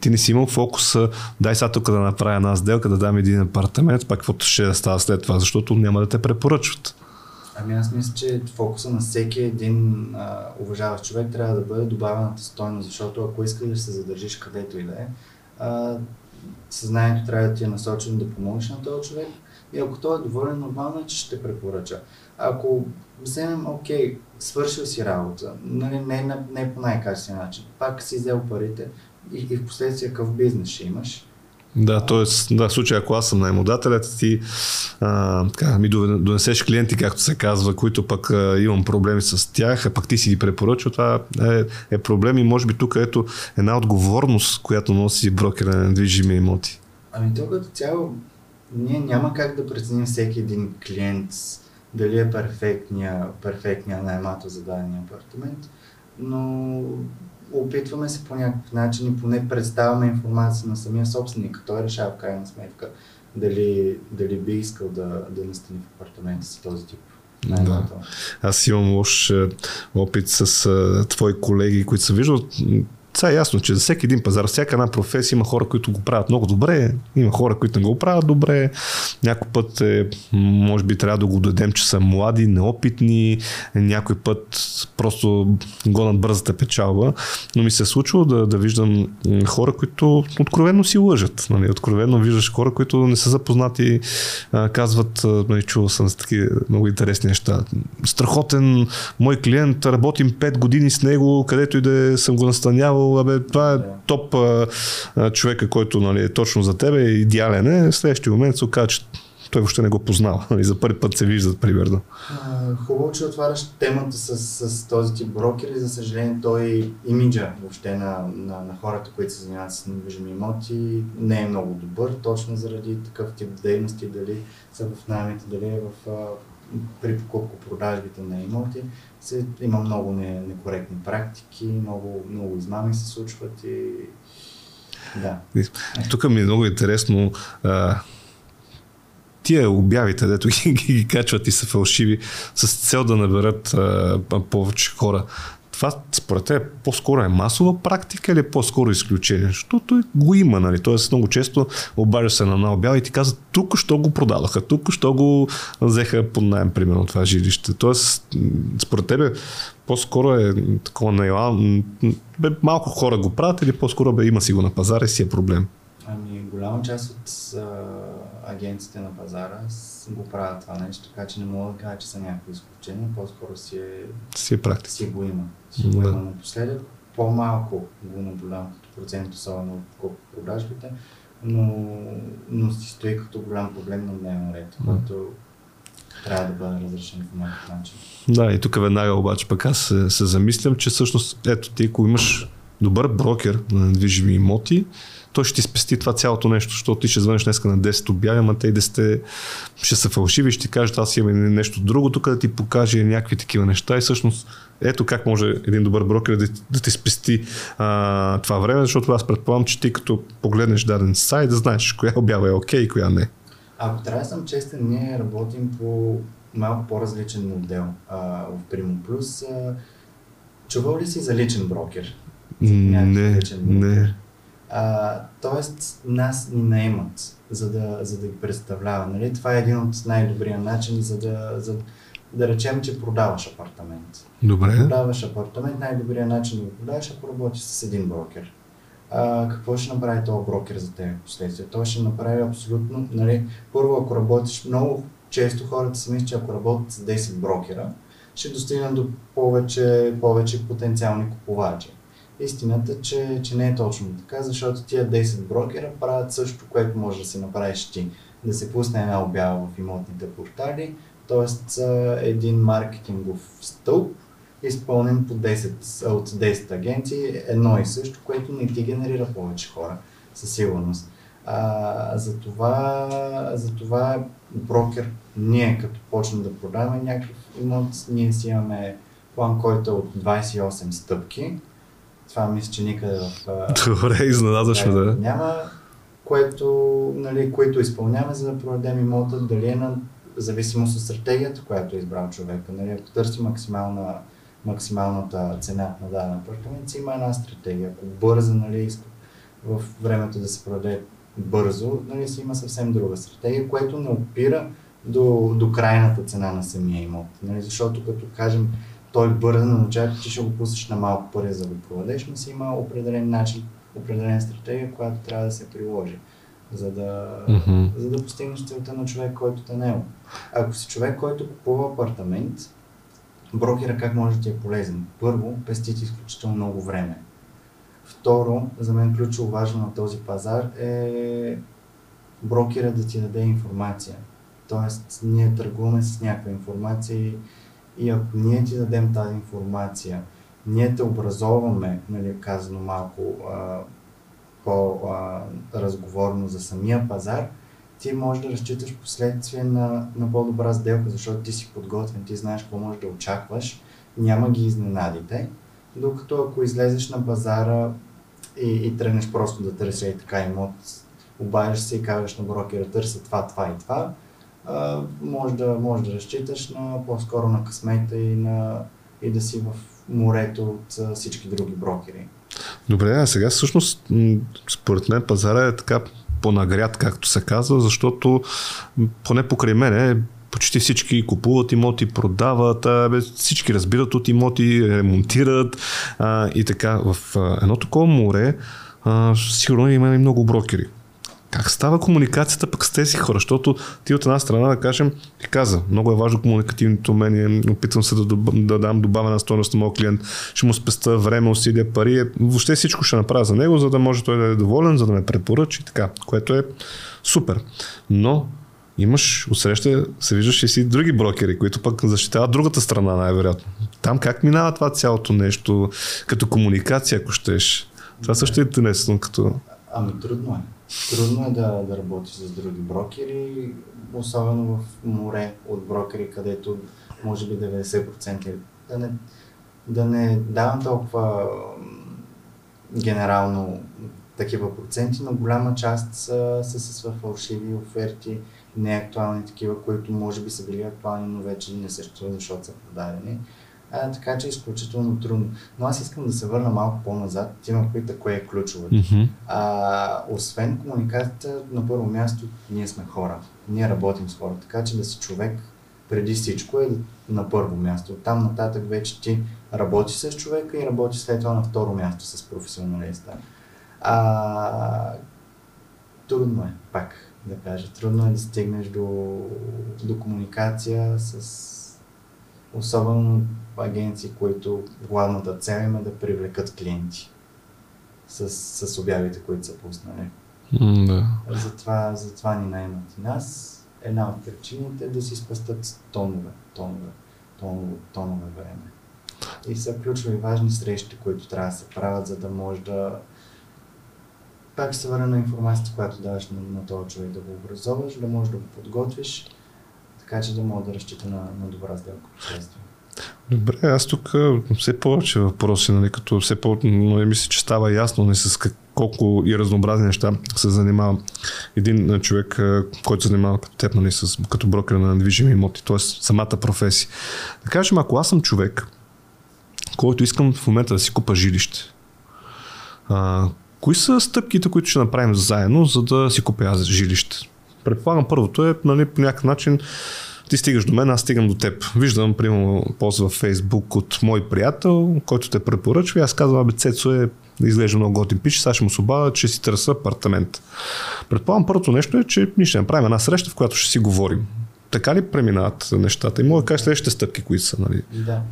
ти не си имал фокуса, дай сега тук да направя една сделка, да дам един апартамент, пак каквото ще да става след това, защото няма да те препоръчват. Аз мисля, че фокуса на всеки един уважаващ човек трябва да бъде добавената стойност, защото ако искаш да се задържиш където и да е, съзнанието трябва да ти е насочено да помогнеш на този човек. И ако той е доволен, нормално е, че ще препоръча. Ако вземем, окей, свършил си работа, нали, не по най-качествен начин, пак си взел парите и в последствие какъв бизнес ще имаш. Да, т.е. в случай, ако аз съм наемодателят, ти ми донесеш клиенти, както се казва, които пък имам проблеми с тях, а пък ти си ги препоръчал, това е проблем и може би тук ето една отговорност, която носи брокера на недвижими имоти. Тук като цяло ние няма как да преценим всеки един клиент дали е перфектния наемател за дадения апартамент, но опитваме се по някакъв начин и поне представяме информация на самия собственик. Той решава в крайна сметка дали би искал да настани в апартамента си този тип. Да. Аз имам лош опит с твои колеги, които съм виждал. Това е ясно, че за всеки един пазар, всяка една професия има хора, които го правят много добре, има хора, които не го правят добре, някой път може би трябва да го дадем, че са млади, неопитни, някой път просто гонят бързата печалба, но ми се е случило да виждам хора, които откровено си лъжат, нали? Откровено виждаш хора, които не са запознати, казват, нали, чувал съм с такива много интересни неща, страхотен мой клиент, работим 5 години с него, където и да съм го настанявал. Това е топ човека, който, нали, е точно за тебе, идеален е. В следващия момент се оказва, че той въобще не го познава. Нали, за първи път се виждат, примерно. Хубаво, че отваряш темата с този тип брокер и за съжаление той имиджа въобще на хората, които се занимават с недвижими имоти, не е много добър, точно заради такъв тип дейности, дали са в наемите, дали при покупко-продажбите на имоти. Има много некоректни практики, много измами се случват и да. Тук ми е много интересно тия обявите, дето ги качват и са фалшиви с цел да наберат повече хора. Това според те по-скоро е масова практика или е по-скоро изключение? Защото го има, нали? Тоест много често обажда се на една обява и ти казват тук що го продадаха, тук що го взеха под наем, примерно това жилище. Тоест според тебе по-скоро е такова наилан, малко хора го правят или по-скоро има си го на пазара и си е проблем? Ами голяма част от агенците на пазара го правят това нещо, така че не мога да кажа, че са някакви изключения, по-скоро си го има. Си го има напоследък. По-малко го наблюдавам като процент, особено колко продажбите, но си стои като голям проблем на дневно ред, който трябва да бъде разрешен по някакъв начин. Да, и тук веднага обаче пък аз се замислям, че всъщност ето ти, ако имаш добър брокер на недвижими имоти, той ще ти спести това цялото нещо, защото ти ще звънеш днеска на 10 обяви, ама те и 10 ще са фалшиви, ще ти кажат аз имам нещо друго, тук да ти покаже някакви такива неща и всъщност ето как може един добър брокер да ти спести това време, защото аз предполагам, че ти като погледнеш даден сайт, да знаеш коя обява е окей и коя не. Ако трябва да съм честен, ние работим по малко по-различен модел в Primo Plus. Чувал ли си за личен брокер? Не, не. Тоест нас ни наемат, за да ги представлява. Нали? Това е един от най-добрия начин, за да речем, че продаваш апартамент. Добре. Продаваш апартамент, най-добрият начин да го продаваш, ако работиш с един брокер. Какво ще направи този брокер за теб последствие? Той ще направи абсолютно, нали, първо ако работиш, много често хората си мислят, че ако работят с 10 брокера, ще достигнат до повече потенциални купувачи. Истината, че не е точно така, защото тия 10 брокера правят също, което може да си направиш ти. Да се пусне една обява в имотните портали, т.е. един маркетингов стълб, изпълнен по 10, от 10 агенции, едно и също, което не ти генерира повече хора, със сигурност. Затова брокер, ние като почнем да продаваме някакъв имот, ние си имаме план, който е от 28 стъпки. Това мисля, че никъде в... Добре, изненадващо, да. Няма, което изпълняваме, за да проведем имота, дали е на зависимост от стратегията, която е избрал човека. Нали, ако търси максималната цена на даден апартамент, има една стратегия. Ако бърза, нали, в времето да се продаде бързо, нали, си има съвсем друга стратегия, което не опира до крайната цена на самия имот. Нали, защото като кажем, той бързо не очаква, че ще го пуснеш на малко пари, за да го проведеш, но си има определен начин, определена стратегия, която трябва да се приложи, за да постигнеш целта на човек, който те наема. Ако си човек, който купува апартамент, брокера как може да ти е полезен? Първо, пести ти изключително много време. Второ, за мен ключово важно на този пазар е брокера да ти даде информация. Тоест, ние търгуваме с някаква информация и ако ние ти дадем тази информация, ние те образоваме, нали, казано малко по-разговорно за самия пазар, ти можеш да разчиташ последствие на по-добра сделка, защото ти си подготвен, ти знаеш какво можеш да очакваш, няма ги изненадите, докато ако излезеш на пазара и тръгнеш просто да търсиш и така имот, обадиш се и кажеш на брокера, търси това и това, може да разчиташ по-скоро на късмета и да си в морето от всички други брокери. Добре, а сега всъщност според мен пазара е така по-нагряд, както се казва, защото поне покрай мен почти всички купуват имоти, продават, всички разбират от имоти, ремонтират и така. В едно такова море сигурно има и много брокери. Как става комуникацията пък с тези хора? Защото ти от една страна, да кажем, ти каза, много е важно комуникативното умение, опитвам се да дам добавена стойност на моя клиент, ще му спеста време, усилия, пари, въобще всичко ще направя за него, за да може той да е доволен, за да ме препоръчи и така, което е супер. Но имаш, усреща, се виждаш и си други брокери, които пък защитават другата страна най-вероятно. Там как минава това цялото нещо, като комуникация, ако щеш? Това също е интересно като... Ами трудно е. Трудно е да работиш с други брокери, особено в море от брокери, където може би 90%. Да не давам толкова генерално такива проценти, но голяма част са с фалшиви оферти, неактуални такива, които може би са били актуални, но вече не съществуват, защото са продадени. Така че е изключително трудно. Но аз искам да се върна малко по-назад. Ти ме пита кое е ключово. Mm-hmm. Освен комуникацията, на първо място ние сме хора. Ние работим с хора, така че да си човек преди всичко е на първо място. Оттам нататък вече ти работи с човека и работи след това на второ място с професионалиста. Трудно е, пак да кажа, трудно е да стигнеш до комуникация с особено агенции, които главната цел им е да привлекат клиенти с обявите, които са пуснали. Да. Затова ни наймат и нас. Една от причините е да си спастат тонове време. И са ключови важни срещи, които трябва да се правят, за да може да пак се върне на информацията, която даваш на този човек, да го образоваш, да можеш да го подготвиш, така че да мога да разчита на добра сделка. Добре, аз тук все повече въпроси, нали, като все повече, но мисля, че става ясно не с колко и разнообразни неща се занимава един човек, който се занимава като теб, нали, като брокер на недвижими имоти, т.е. самата професия. Да кажем, ако аз съм човек, който искам в момента да си купа жилище, кои са стъпките, които ще направим заедно, за да си купя аз жилище? Предполагам, първото е, нали, по някакъв начин ти стигаш до мен, аз стигам до теб. Виждам, примерно, пост във Фейсбук от мой приятел, който те препоръчва и аз казвам, Цецо изглежда много готин пич, сега ще му се обадя, че си търся апартамент. Предполагам, първото нещо е, че ние ще направим една среща, в която ще си говорим. Така ли преминават нещата? И мога да кажа следващите стъпки, които са, нали? Да.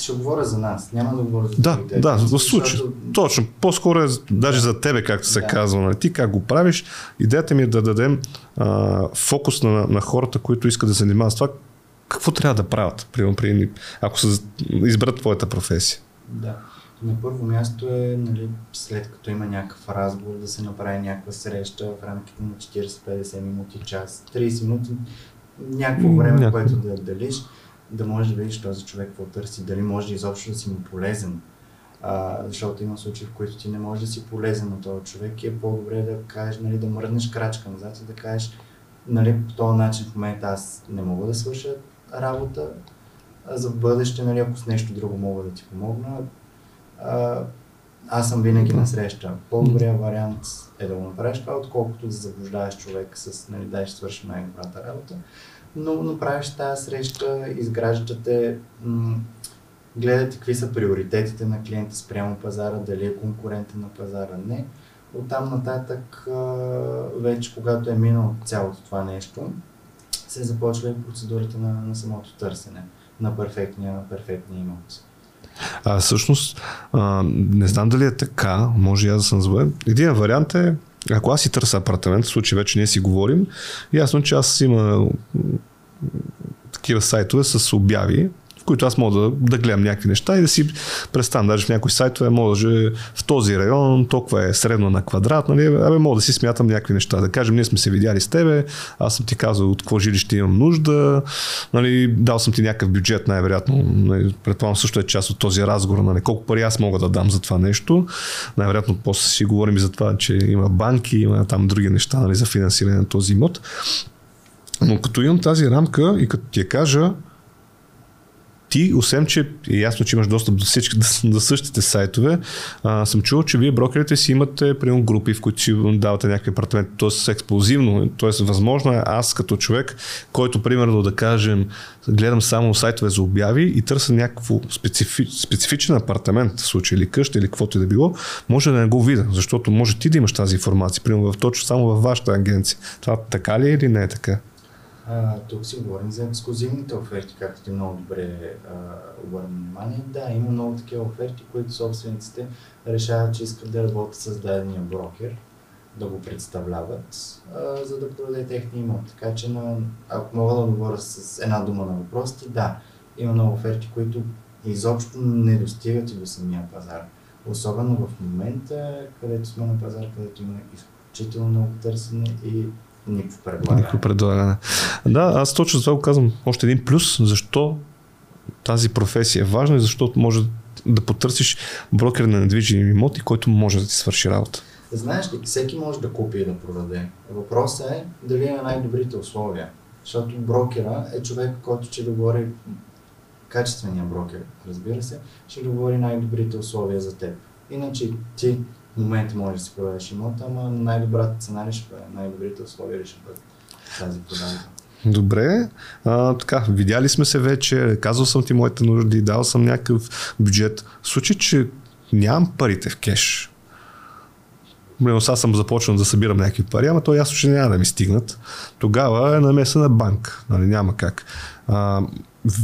Ще говоря за нас, няма да говоря за това. Да, за случай. Точно. По-скоро е даже за тебе, както се казва. Ти как го правиш? Идеята ми е да дадем фокус на хората, които искат да се занимават с това. Какво трябва да правят, примерно, ако изберат твоята професия? Да. На първо място е, нали, след като има някакъв разговор, да се направи някаква среща в рамките на 40-50 минути, час, 30 минути, някакво време, което да отделиш, да можеш да видиш този човек какво търси, дали може изобщо да си му полезен. Защото има случаи, в които ти не можеш да си полезен на този човек и е по-добре да кажеш, нали, да мръднеш крачка назад и да кажеш, нали, по този начин в момента аз не мога да свърша работа, за бъдеще, нали, ако с нещо друго мога да ти помогна, аз съм винаги на среща. По-добрият вариант е да го направиш това, отколкото да заблуждаваш човека с, нали, да ще свърши най-добрата работа. Но направиш тази среща, изграждате, гледате какви са приоритетите на клиента спрямо пазара, дали е конкурентен на пазара, не. Оттам нататък, вече когато е минало цялото това нещо, се започва и процедурата на самото търсене, на перфектния имот. Всъщност, не знам дали е така, може и аз да съм забавен. Един вариант е, ако аз си търся апартамент, в случай вече ние си говорим, ясно, че аз има такива сайтове с обяви, в които аз мога да гледам някакви неща и да си представям. Даже в някои сайтове може в този район, толкова е средно на квадрат, нали? Мога да си смятам някакви неща. Да кажем, ние сме се видяли с тебе, аз съм ти казал от какво жилище имам нужда, нали? Дал съм ти някакъв бюджет, най-вероятно. Нали? Предполагам също е част от този разговор, нали? Колко пари аз мога да дам за това нещо. Най-вероятно после си говорим и за това, че има банки, има там други неща, нали, за финансиране на този имот. Но като имам тази рамка и като ти я кажа, ти, освен че е ясно, че имаш достъп до всички, до същите сайтове, съм чувал, че вие брокерите си имате примерно групи, в които си давате някакви апартаменти, т.е. експлозивно, т.е. възможно е аз като човек, който примерно да кажем, гледам само сайтове за обяви и търся някакво специфичен апартамент в случай или къща или каквото и да било, може да не го видя, защото може ти да имаш тази информация, примерно точно само във вашата агенция. Това така ли е или не е така? Тук си говорим за ексклузивните оферти, както ти много добре обърна внимание. Да, има много такива оферти, които собствениците решават, че искат да работят с дадения брокер, да го представляват, за да продаде техния имот. Така че, ако мога да отговоря с една дума на въпросите, да, има много оферти, които изобщо не достигат и до самия пазар. Особено в момента, където сме на пазар, където има изключително много търсене и никакво предлагане. Да, аз точно за това го казвам още един плюс, защо тази професия е важна и защото може да потърсиш брокер на недвижими имоти, който може да ти свърши работа. Знаеш ли, всеки може да купи и да продаде. Въпросът е дали има най-добрите условия. Защото брокера е човек, който ще договори, качествения брокер, разбира се, ще договори най-добрите условия за теб. Иначе ти в момента можеш да си продадеш имота, ама най-добрата цена ли ще бъде, най-добрите условия ли ще бъде тази продажба. Добре, така, видяли сме се вече, казал съм ти моите нужди, дал съм някакъв бюджет. В случай, че нямам парите в кеш, сега съм започнал да събирам някакви пари, ама то ясно, че няма да ми стигнат. Тогава е намесена банка, нали, няма как.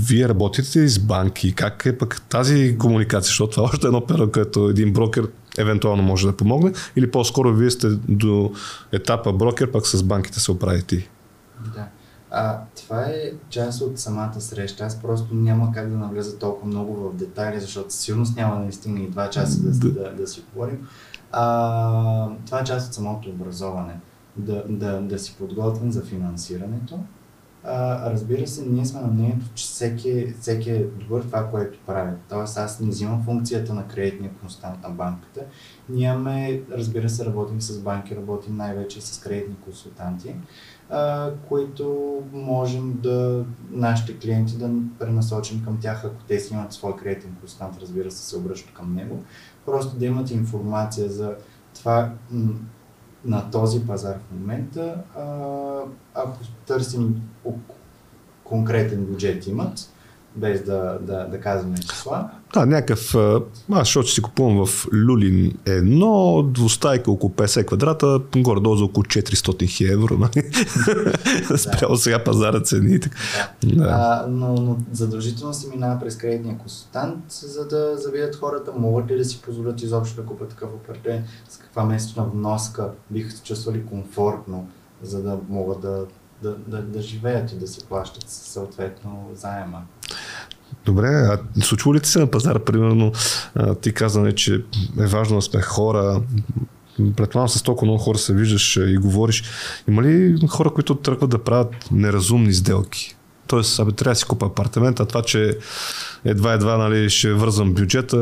Вие работите ли с банки? Как е пък тази комуникация? Защото това е още едно перо, което един брокер евентуално може да помогне, или по-скоро вие сте до етапа брокер, пък с банките се оправи ти? Да. Това е част от самата среща. Аз просто няма как да навляза толкова много в детайли, защото сигурно няма да ни стигне и 2 часа да си говорим. Това е част от самото образоване, да си подготвим за финансирането. Разбира се, ние сме на мнението, че всеки е добър това, което прави. Тоест аз не взимам функцията на кредитния консултант на банката. Ние, разбира се, работим с банки, работим най-вече с кредитни консултанти, които можем да нашите клиенти да пренасочим към тях, ако те си имат свой кредитен консултант, разбира се, се обръщат към него. Просто да имат информация за това на този пазар в момента, ако търсим конкретен бюджет имат, без да казваме числа. Да, някакъв, аз защото си купувам в Люлин едно, двустайка около 50 квадрата, горе-долу за около 400 000 евро. Спрямо сега пазара цени. Но задължително се минава през кредитния консултант, за да завидят хората, могат ли да си позволят изобщо да купят такъв апартамент, с каква месечна вноска биха се чувствали комфортно, за да могат да живеят и да си плащат съответно заема. Добре, а случва ли ти се на пазара, примерно, ти казваме, че е важно да сме хора, предполагам с толкова много хора се виждаш и говориш, има ли хора, които тръгват да правят неразумни сделки? Тоест, абе, трябва да си купа апартамент, а това, че едва, нали, ще вързам бюджета,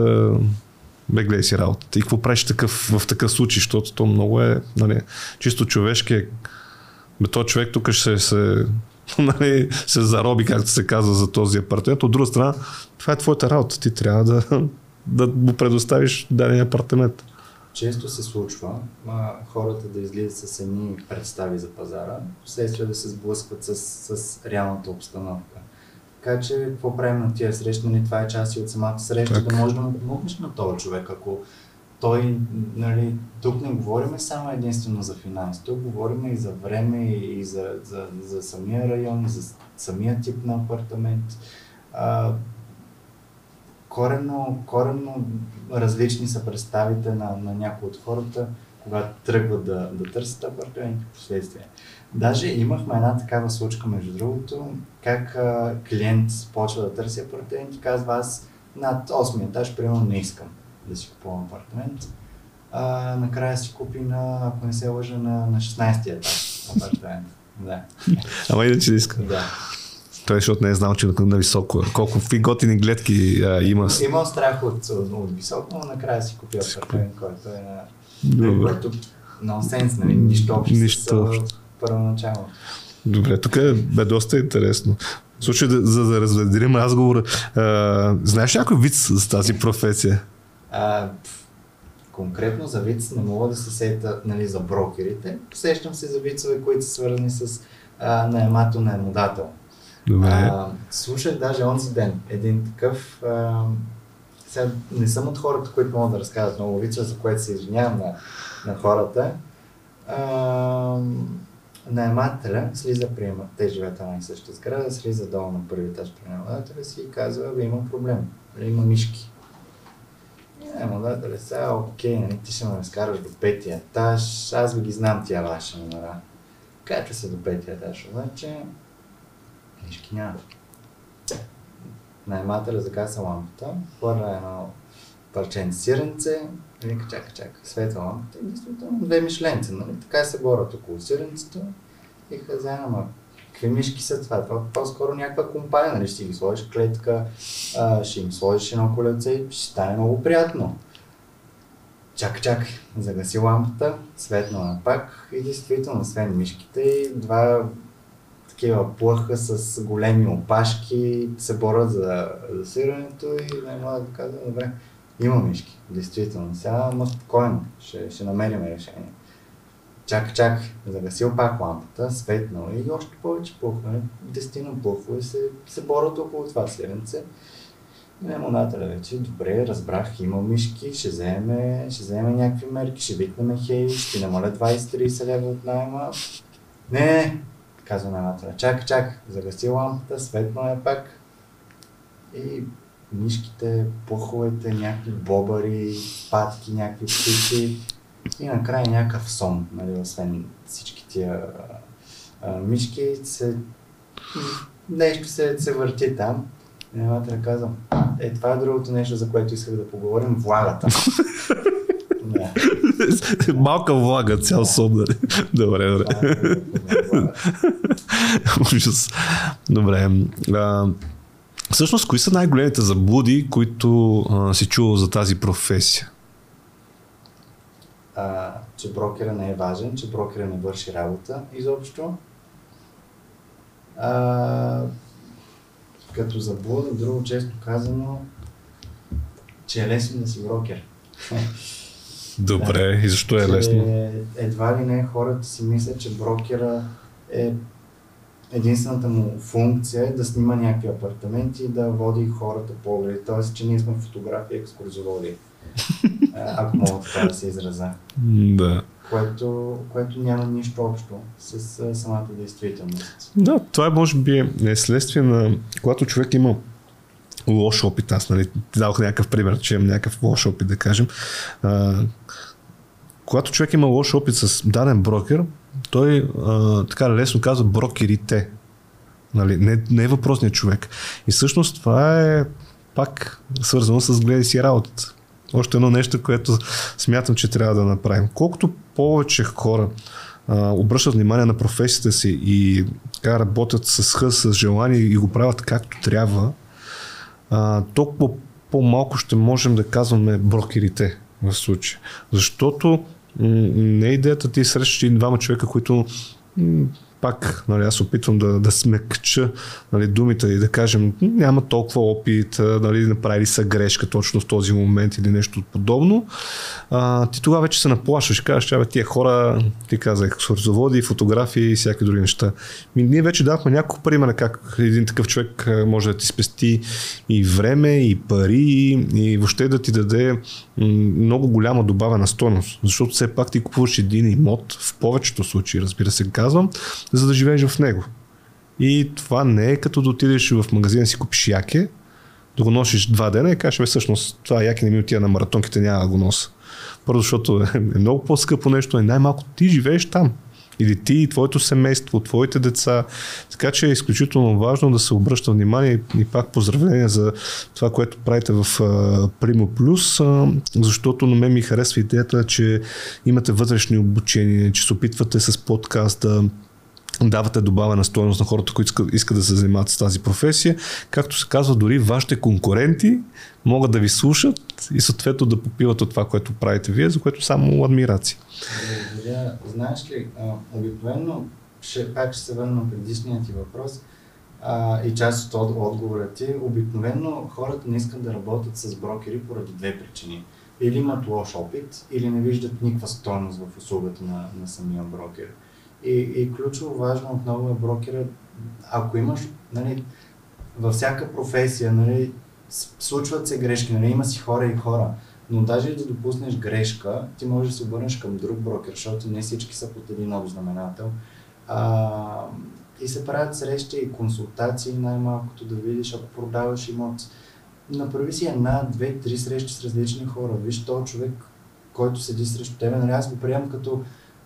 бе, гледай си работата. И какво правиш в такъв случай, защото то много е, нали, чисто човешки, бе, този човек тук ще се... Нали, се зароби, както се казва, за този апартамент. От друга страна, това е твоята работа. Ти трябва да му предоставиш даден апартамент. Често се случва хората да излизат с едни представи за пазара, вследствие да се сблъскват с реалната обстановка. Така че, какво правим на тия среща? Нали, това е част и от самата среща, так. Да може да му помогнеш на този човек, ако той, нали, тук не говорим само единствено за финанси, тук говорим и за време, и за самия район, и за самия тип на апартамент. Коренно различни са представите на някои от хората, когато тръгват да търсят апартаменти в последствие. Даже имахме една такава случка, между другото, как клиент почва да търси апартамент и казва, аз над 8 етаж, примерно, не искам да си купувам апартамент. Накрая си купи ако не се лъжа, на 16-ти етаж апартамент. Да. Ама иначе не иска. Да. Той защото не е знал, че на високо. Колко готини гледки има. Имал страх от високо, но накрая си купи апартамент, който е нонсенс, нали? Нищо общо с първоначално. Добре, тук е доста интересно. В случай, за да разведрим разговора, знаеш някой виц за тази професия? Конкретно за виц не мога да се сета, нали, за брокерите. Сещам се за вицове, които са свързани с наемател-наемодател. Слушах даже онзи ден един такъв... Сега не съм от хората, които могат да разказват много вицове, за което се извинявам на хората. Наемателя слиза при те живеят на същата сграда, слиза долу на първи етаж при наемодателя си и казва, бе, има проблем, има мишки. Наемодателя сега, окей, нали, ти ще ме разкараш до 5-тия етаж, аз ви ги знам тия ваша номера. Качва се до 5-тия етаж, обаче мишки няма. Наемателя загаса лампата, хвърля едно парченце сиренце, вика, чака, светва лампата и действително две мишленца, нали, така се борят около сиренцето и хазяна, ама какви мишки са това? По-скоро някаква компания, нали, ще ги сложиш клетка, ще им сложиш едно колелце и ще стане много приятно. Чак, загаси лампата, светнала пак и действително, освен мишките и два такива плъха с големи опашки се борят за сирането и не мога да казвам, добре, има мишки, действително, сега, но спокойно, ще намерим решение. Чак, загасил пак лампата, светнала и още повече плъхване, дестина плъхове се борят около това сиренце. Мемонателя вече, добре, разбрах, има мишки, ще вземе някакви мерки, ще викнем хей, ще намаля 20-30 лева от найма. Не, казва мемонателя, чак, загаси лампата, светна е пак. И мишките, пуховете, някакви бобари, патки, някакви птици и накрая някакъв сон, нали, освен всички тия мишки, нещо се върти там. Мемонателя казва, това е другото нещо, за което исках да поговорим, влагата. Малка влага, цял сон, нали? Добре. Ужас. Добре. Всъщност, кои са най-големите заблуди, които си чувал за тази професия? Че брокера не е важен, че брокера не върши работа изобщо. Като заблуда, друго често казано, че е лесно да си брокер. Добре, и защо е лесно? Едва ли не хората си мислят, че брокера е единствената му функция е да снима някакви апартаменти и да води хората по огледи. Тоест, че ние сме фотографи и екскурзоводи, ако мога така да се израза. Да. Което няма нищо общо с самата действителност. Да, това може би е следствие на когато човек има лош опит. Аз, нали, дадох някакъв пример, че имам някакъв лош опит, да кажем. Когато човек има лош опит с даден брокер, той така лесно казва брокерите. Нали, не е въпросният човек. И всъщност това е пак свързано с гледай си работата. Още едно нещо, което смятам, че трябва да направим. Колкото повече хора обръщат внимание на професията си и така работят с хъс, с желание и го правят както трябва, толкова по-малко ще можем да казваме брокерите в случая. Защото не е идеята ти срещаш и двама човека, които пак, нали, аз опитвам да смекча, нали, думите и да кажем няма толкова опит, нали, направили са грешка точно в този момент или нещо подобно. Ти тогава вече се наплашваш, кажеш, абе, тия хора, ти казах, екскурзоводи, фотографии и всякакви други неща. Ние вече давахме няколко примера как един такъв човек може да ти спести и време, и пари, и въобще да ти даде много голяма добавена стойност. Защото все пак ти купуваш един имот, в повечето случаи, разбира се, казвам, за да живееш в него. И това не е като да отидеш в магазин и си купиш яке, да го носиш два дена и кажеш, всъщност това яке не ми отида на маратонките, няма да го носа. Първо, защото е много по-скъпо нещо и най-малко ти живееш там. Или ти, и твоето семейство, твоите деца. Така че е изключително важно да се обръща внимание и пак поздравления за това, което правите в Primo Plus, защото на мен ми харесва идеята, че имате вътрешни обучения, че се опитвате с подкаста, давате добавена стойност на хората, които искат да се занимават с тази професия. Както се казва, дори вашите конкуренти могат да ви слушат и съответно да попиват от това, което правите вие, за което само адмирации. Благодаря. Знаеш ли, обикновено, пак ще се върна на предишния ти въпрос и част от отговора ти, обикновено хората не искат да работят с брокери поради две причини. Или имат лош опит, или не виждат никаква стойност в услугата на самия брокер. И ключово важно отново е брокера, ако имаш, нали, във всяка професия, нали, случват се грешки, нали, има си хора и хора, но даже да допуснеш грешка, ти можеш да се обърнеш към друг брокер, защото не всички са под един общ знаменател. И се правят срещи и консултации, най-малкото да видиш, ако продаваш имот, направи си една, две, три срещи с различни хора, виж този човек, който седи срещу тебе, нали, аз го приемам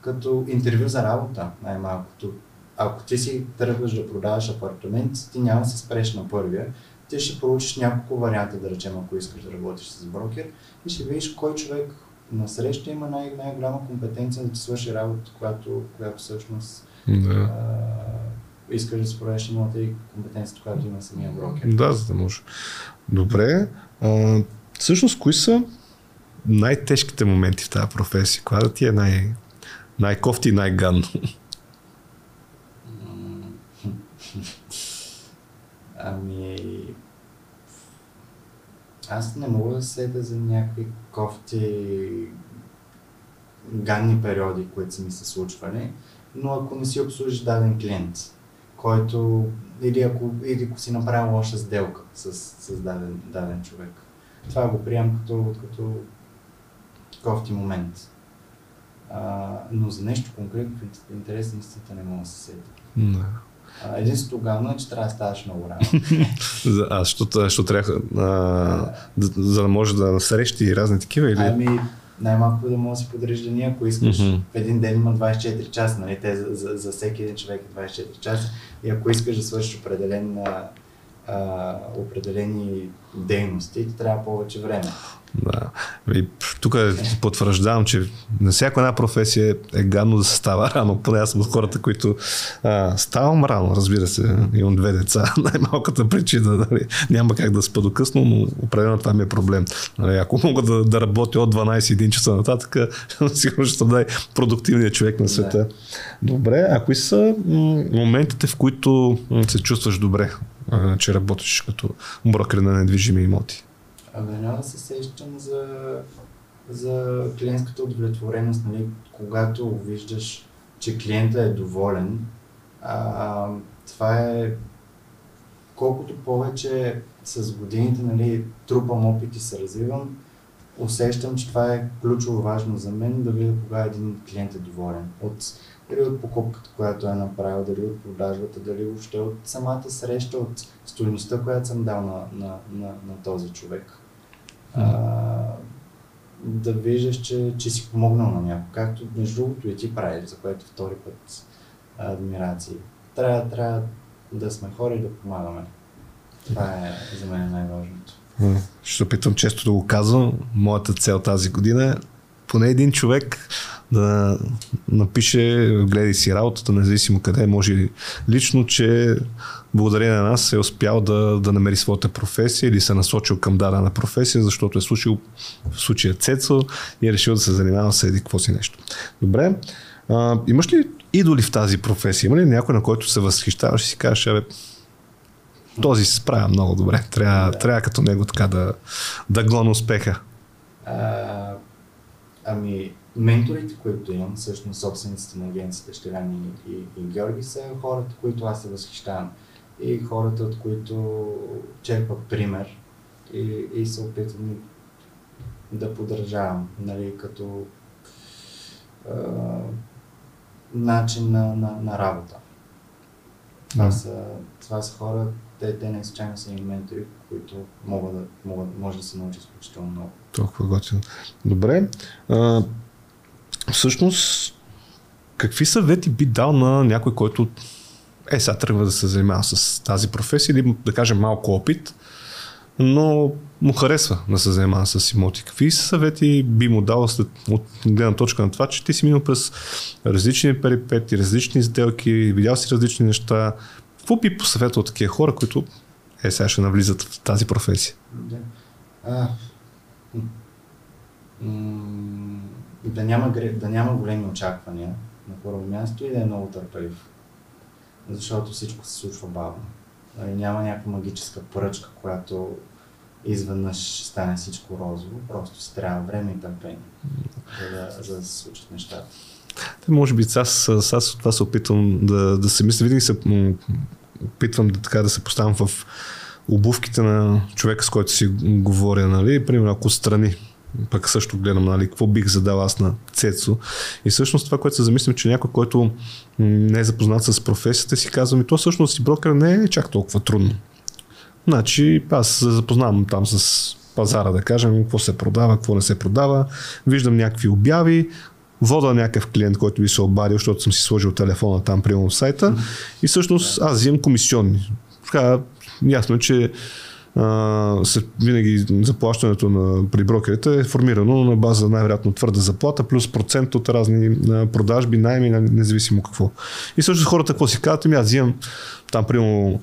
като интервю за работа, най-малкото. Ако ти си тръгваш да продаваш апартамент, ти няма да се спреш на първия. Ти ще получиш няколко варианта, да речем, ако искаш да работиш с брокер и ще видиш кой човек насреща има най-голяма компетенция да ти свърши работа, която всъщност искаш да се продаваш имота и компетенцията, която има самия брокер. Да, за да може. Добре. Всъщност, кои са най-тежките моменти в тази професия? Коя да ти е най-кофти и най-ганно? Ами... Аз не мога да седя за някакви кофти ганни периоди, които са ми се случвали, но ако не си обслужиш даден клиент, който или ако си направи лоша сделка с даден човек. Това го приемам като кофти момент. Но за нещо конкретно в интерес на не мога да се седя. No. Единството главно е, че трябва да ставаш много рано. Защото трябва да може да насрещи разни такива или? Ами най-малко да може да си подрежда ние, ако искаш. Mm-hmm. В един ден има 24 часа, нали? Те за всеки един човек е 24 часа и ако искаш да свършиш определени дейности, ти трябва повече време. Да. И тук потвърждавам, че на всяка една професия е гадно да се става рано. Поне аз съм от хората, които ставам рано, разбира се, имам две деца. Най-малката причина, нали, няма как да спа до късно, но определено това ми е проблем. Нали, ако мога да работя от 12-1 часа нататък, сигурно ще съм най-продуктивният човек на света. Да. Добре, а кои са моментите, в които се чувстваш добре, че работиш като брокер на недвижими имоти? Веднага се сещам за клиентската удовлетвореност, нали? Когато виждаш, че клиента е доволен, това е колкото повече с годините, нали, трупам опит и се развивам, усещам, че това е ключово важно за мен, да видя кога един клиент е доволен. Дали от покупката, която е направил, дали от продажбата, дали въобще от самата среща, от стойността, която съм дал на този човек. Да виждаш, че си помогнал на някой, както между другото и ти правиш, за което втори път адмирации. Трябва да сме хора и да помагаме. Това е за мен най-важното. Ще опитвам често да го казвам. Моята цел тази година е поне един човек да напише, гледай си работата, независимо къде, може лично, че благодарение на нас е успял да намери своята професия или се насочил към дадена професия, защото е слушал в случая Цецо и е решил да се занимава с еди какво си нещо. Добре, имаш ли идоли в тази професия? Има ли някой, на който се възхищаваш и си кажеш, този се справя много добре, трябва като него така да глоня успеха? Ами, менторите, които имам, всъщност собствениците на агенцията Щилян и Георги, са хората, които аз се възхищавам и хората, от които черпа пример и се опитвам да поддържавам, нали, като начин на работа. Това са хора, те не случайно са и ментори, които може да се научат изключително много. Толкова готино. Добре. Всъщност, какви съвети би дал на някой, който сега тръгва да се занимава с тази професия или да кажем малко опит, но му харесва да се занимава с имоти? Какви съвети би му дал от гледна точка на това, че ти си минал през различни перипети, различни сделки, видял си различни неща? Какво би посъветвал такива хора, които сега ще навлизат в тази професия? Да няма големи очаквания на първо място и да е много търпелив, защото всичко се случва бавно. Няма някаква магическа поръчка, която изведнъж стане всичко розово, просто си трябва време и търпение, за да се случат нещата. Може би аз това се опитвам да се мисля, винаги се опитвам да се поставям в обувките на човека, с който си говоря, нали, примерно ако страни. Пък също гледам, нали, какво бих задал аз на Цецо. И всъщност това, което се замислям, че някой, който не е запознат с професията, си казвам, и то всъщност си брокер не е чак толкова трудно. Значи аз се запознавам там с пазара, да кажем, какво се продава, какво не се продава, виждам някакви обяви, вода някакъв клиент, който би се обадил, защото съм си сложил телефона там, примерно в сайта, и всъщност аз взимам комисионни. Така, ясно е, че винаги заплащането при брокерите е формирано на база най-вероятно твърда заплата плюс процент от разни продажби, найми, независимо какво. И също хората какво си казват, аз взимам там примерно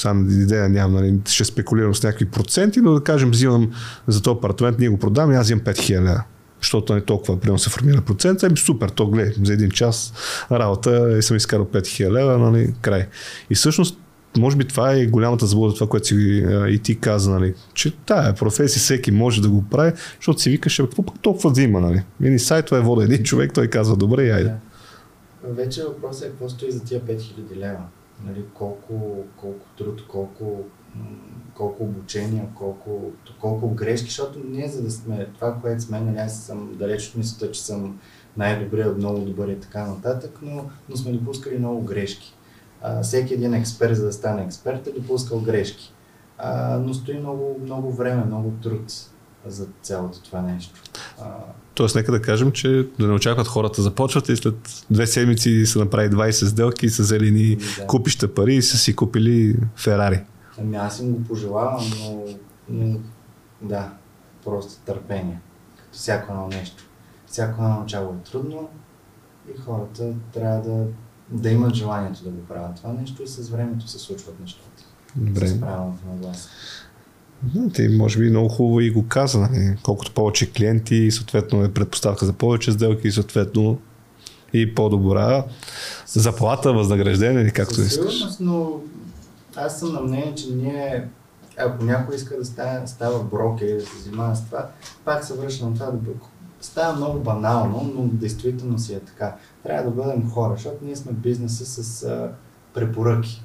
сам идея нямам, нали, ще спекулирам с някакви проценти, но да кажем, взимам за този апартамент, ние го продам и аз взимам 5000. Защото не толкова, примерно се формира процент, ами супер, то гледай, за един час работа и съм изкарал 5000 лева, нали, край. И всъщност, може би това е голямата заблуда, това, което си и ти каза, нали, че тая професия всеки може да го прави, защото си викаш, какво пък толкова да има, нали. Мини сайтове вода един човек, той казва, добре, и айде. Да. Вече въпросът е какво стои за тия 5000 лева, нали, колко труд, колко обучения, колко грешки, защото ние за да сме това, което сме, нали, аз съм далеч от мисълта, че съм най-добре, много добър и така нататък, но сме допускали много грешки. Всеки един експерт, за да стане експерт, е допускал грешки, но стои много, много време, много труд за цялото това нещо. Тоест, нека да кажем, че да не очакват хората, започват и след 2 седмици са направили 20 сделки и са взели ни купища пари и са си купили Ферари. Ами аз им го пожелавам, но да, просто търпение, като всяко едно нещо. Всяко едно начало е трудно и хората трябва да имат желанието да го правят това нещо и с времето се случват нещата. Добре. С правилното нагласа. Ти може би много хубаво и го каза, колкото повече клиенти, съответно е предпоставка за повече сделки и съответно и по-добра заплата, възнаграждение или както искаш. Аз съм на мнение, че ние, ако някой иска да става брокер и да се занимава с това, пак се връща на това, да става много банално, но действително си е така. Трябва да бъдем хора, защото ние сме бизнеса с препоръки.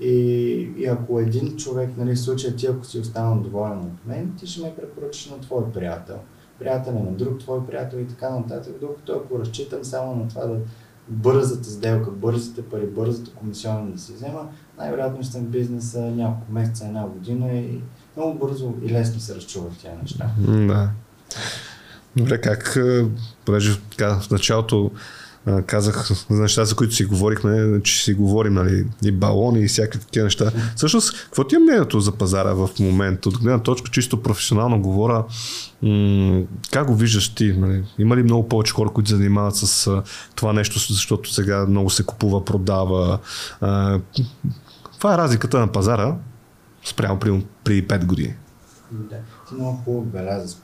И ако един човек, нали, в случая ти, ако си останал доволен от мен, ти ще ме препоръчаш на твой приятел. Приятел е на друг твой приятел и така нататък, докато ако разчитам само на това да бързата сделка, бързите пари, бързата комисионна да се взема, най-вероятно ще съм в бизнеса няколко месеца, една година и много бързо и лесно се разчуват тези неща. Да. Добре, как, понеже в началото казах за неща, за които си говорихме, че си говорим, нали, и балони и всякакви такива неща. Всъщност, какво ти е мнението за пазара в момента? От гледна точка, чисто професионално говоря, как го виждаш ти? Нали? Има ли много повече хора, които се занимават с това нещо, защото сега много се купува, продава? Това е разликата на пазара спрямо при 5 години. Да, ти много хубаво беляза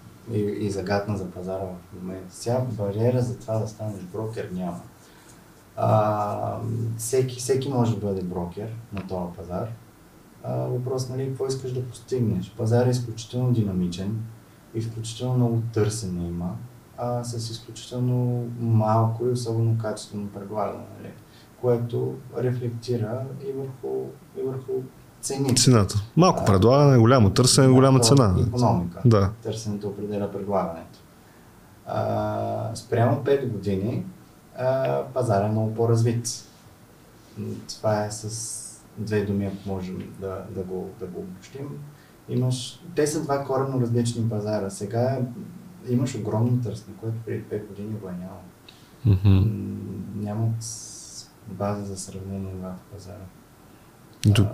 и загадна за пазара в момента. Сега бариера за това да станеш брокер няма. Всеки може да бъде брокер на този пазар. Въпрос, нали, какво искаш да постигнеш? Пазар е изключително динамичен, изключително много търсене има, с изключително малко и особено качествено предлагане, нали, което рефлектира и върху цената. Малко предлагане, голямо търсене, голяма цена. Икономика. Да. Търсенето определя предлагането. Спрямо 5 години пазар е много по-развит. Това е с 2 думи, ако можем да го обобщим. Те са 2 коренно различни пазара. Сега имаш огромно търсене, което преди 5 години го е нямало. Нямат база за сравнение на двата пазара.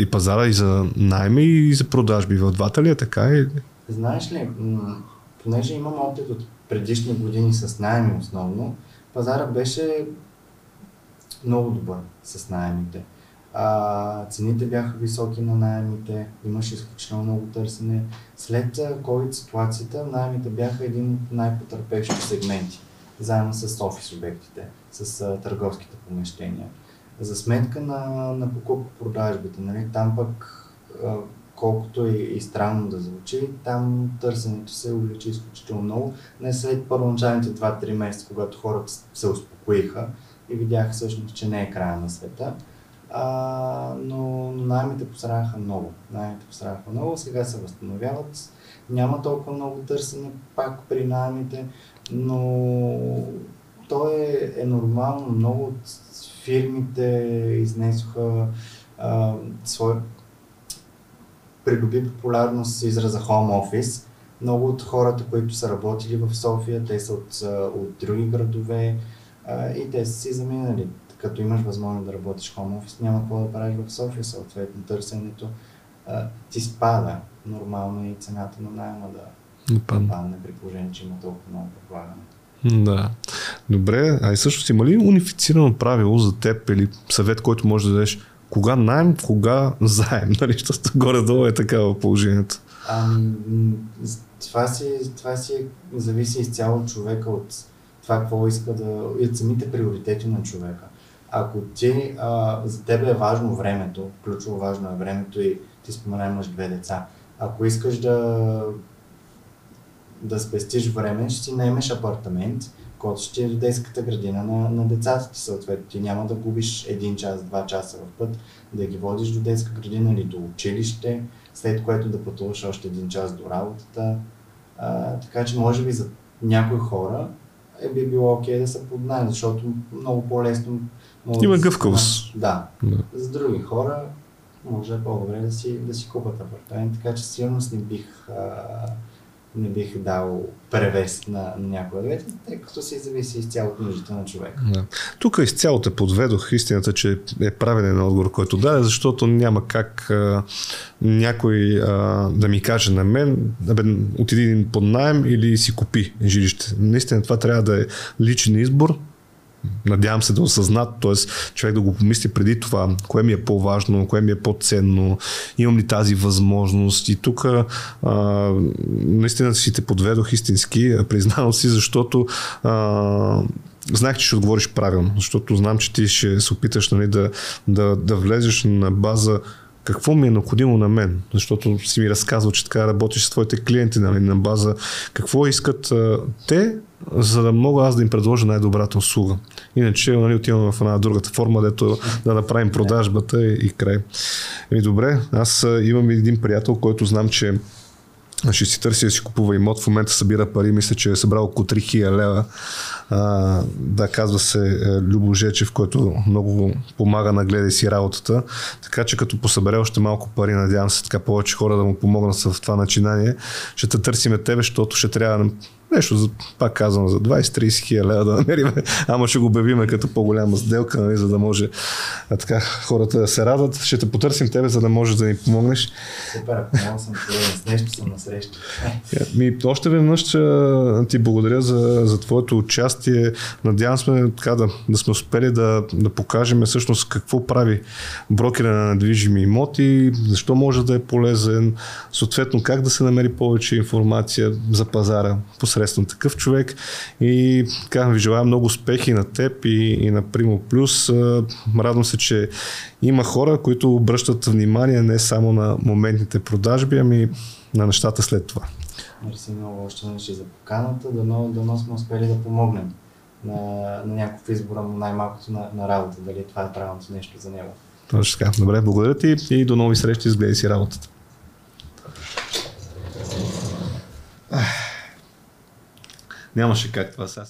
И пазара и за найми, и за продажби. В двата ли е така? Знаеш ли, понеже имам опит от предишни години с найми основно, пазара беше много добър с наймите. Цените бяха високи на наймите, имаше изключително много търсене. След COVID ситуацията, наймите бяха един от най-потърпевшите сегменти, заедно с офис обектите, с търговските помещения. За сметка на покупко-продажбите, нали? Там пък, колкото и странно да звучи, там търсенето се увеличи изключително много. Не след първоначалните 2-3 месеца, когато хората се успокоиха и видяха всъщност, че не е края на света, но наемите пострадаха много. Сега се възстановяват, няма толкова много търсене пак при наемите, но то е нормално. Много от фирмите изнесоха придоби популярност израза home office. Много от хората, които са работили в София, те са от други градове и те са си заминали. Като имаш възможност да работиш home office, няма какво да правиш в София, съответно търсенето ти спада. Нормално и цената на найма да падне, при положение, че има толкова много предлагане. Да. Добре, а и също има ли унифицирано правило за теб или съвет, който можеш да дадеш Кога найем, кога заем, нали, щото горе-долу е такава положението. Това си зависи изцяло от човека, от това какво иска да... и от самите приоритети на човека. Ако ти, за тебе е важно времето, ключово важно е времето и ти споменай имаш две деца, ако искаш да спестиш време, ще си наемеш апартамент, който ще е до детската градина на децата ти съответно. Ти няма да губиш 1 час, 2 часа в път, да ги водиш до детска градина или до училище, след което да пътуваш още 1 час до работата. Така че може би за някои хора би било окей да са поднайни, защото много по-лесно... Има гъвкавост. Да. За други хора може по-добре да си купат апартамент, така че сигурно не бих дал превес на някоя двете, тъй като се зависи изцяло от нуждите на човека. Да. Тук изцяло те подведох, истината, че е правилен отговор, който даде, защото няма как някой да ми каже на мен, отиди под наем или си купи жилище. Наистина това трябва да е личен избор, надявам се да осъзнат, т.е. човек да го помисли преди това, кое ми е по-важно, кое ми е по-ценно, имам ли тази възможност. И тук наистина си те подведох истински, признавам си, защото знаех, че ще отговориш правилно, защото знам, че ти ще се опиташ, нали, да влезеш на база какво ми е необходимо на мен, защото си ми разказвал, че така работиш с твоите клиенти, нали, на база какво искат те, за да мога аз да им предложа най-добрата услуга. Иначе, нали, отиваме в една другата форма, дето да направим продажбата и край. Еми добре, аз имам един приятел, който знам, че ще си търси да си купува имот, в момента събира пари, мисля, че е събрал около 3000 лева. Казва се Любо Жечев, който много помага на Гледай си работата. Така че като посъбере още малко пари, надявам се така повече хора да му помогнат в това начинание, ще те търсиме тебе, защото ще трябва нещо, пак казвам, за 20-30 хиляди лева да намерим, ама ще го обявиме като по-голяма сделка, нали, за да може така хората да се радват. Ще те потърсим тебе, за да можеш да ни помогнеш. Супер, помогнал съм с нещо, съм насреща. Още веднъж ти благодаря за твоето участие. Надявам се така да сме успели да покажем всъщност какво прави брокера на недвижими имоти, защо може да е полезен, съответно как да се намери повече информация за пазара средством такъв човек. И така, ви желая много успехи на теб и на Primo Plus. Радвам се, че има хора, които обръщат внимание не само на моментните продажби, ами на нещата след това. Мерси много още нещо за поканата. Дано сме успели да помогнем на някакъв избора, най-малкото на работа. Дали това е правилното нещо за него. Точно така. Добре, благодаря ти и до нови срещи с Гледай си работата. Нямаше как това сега.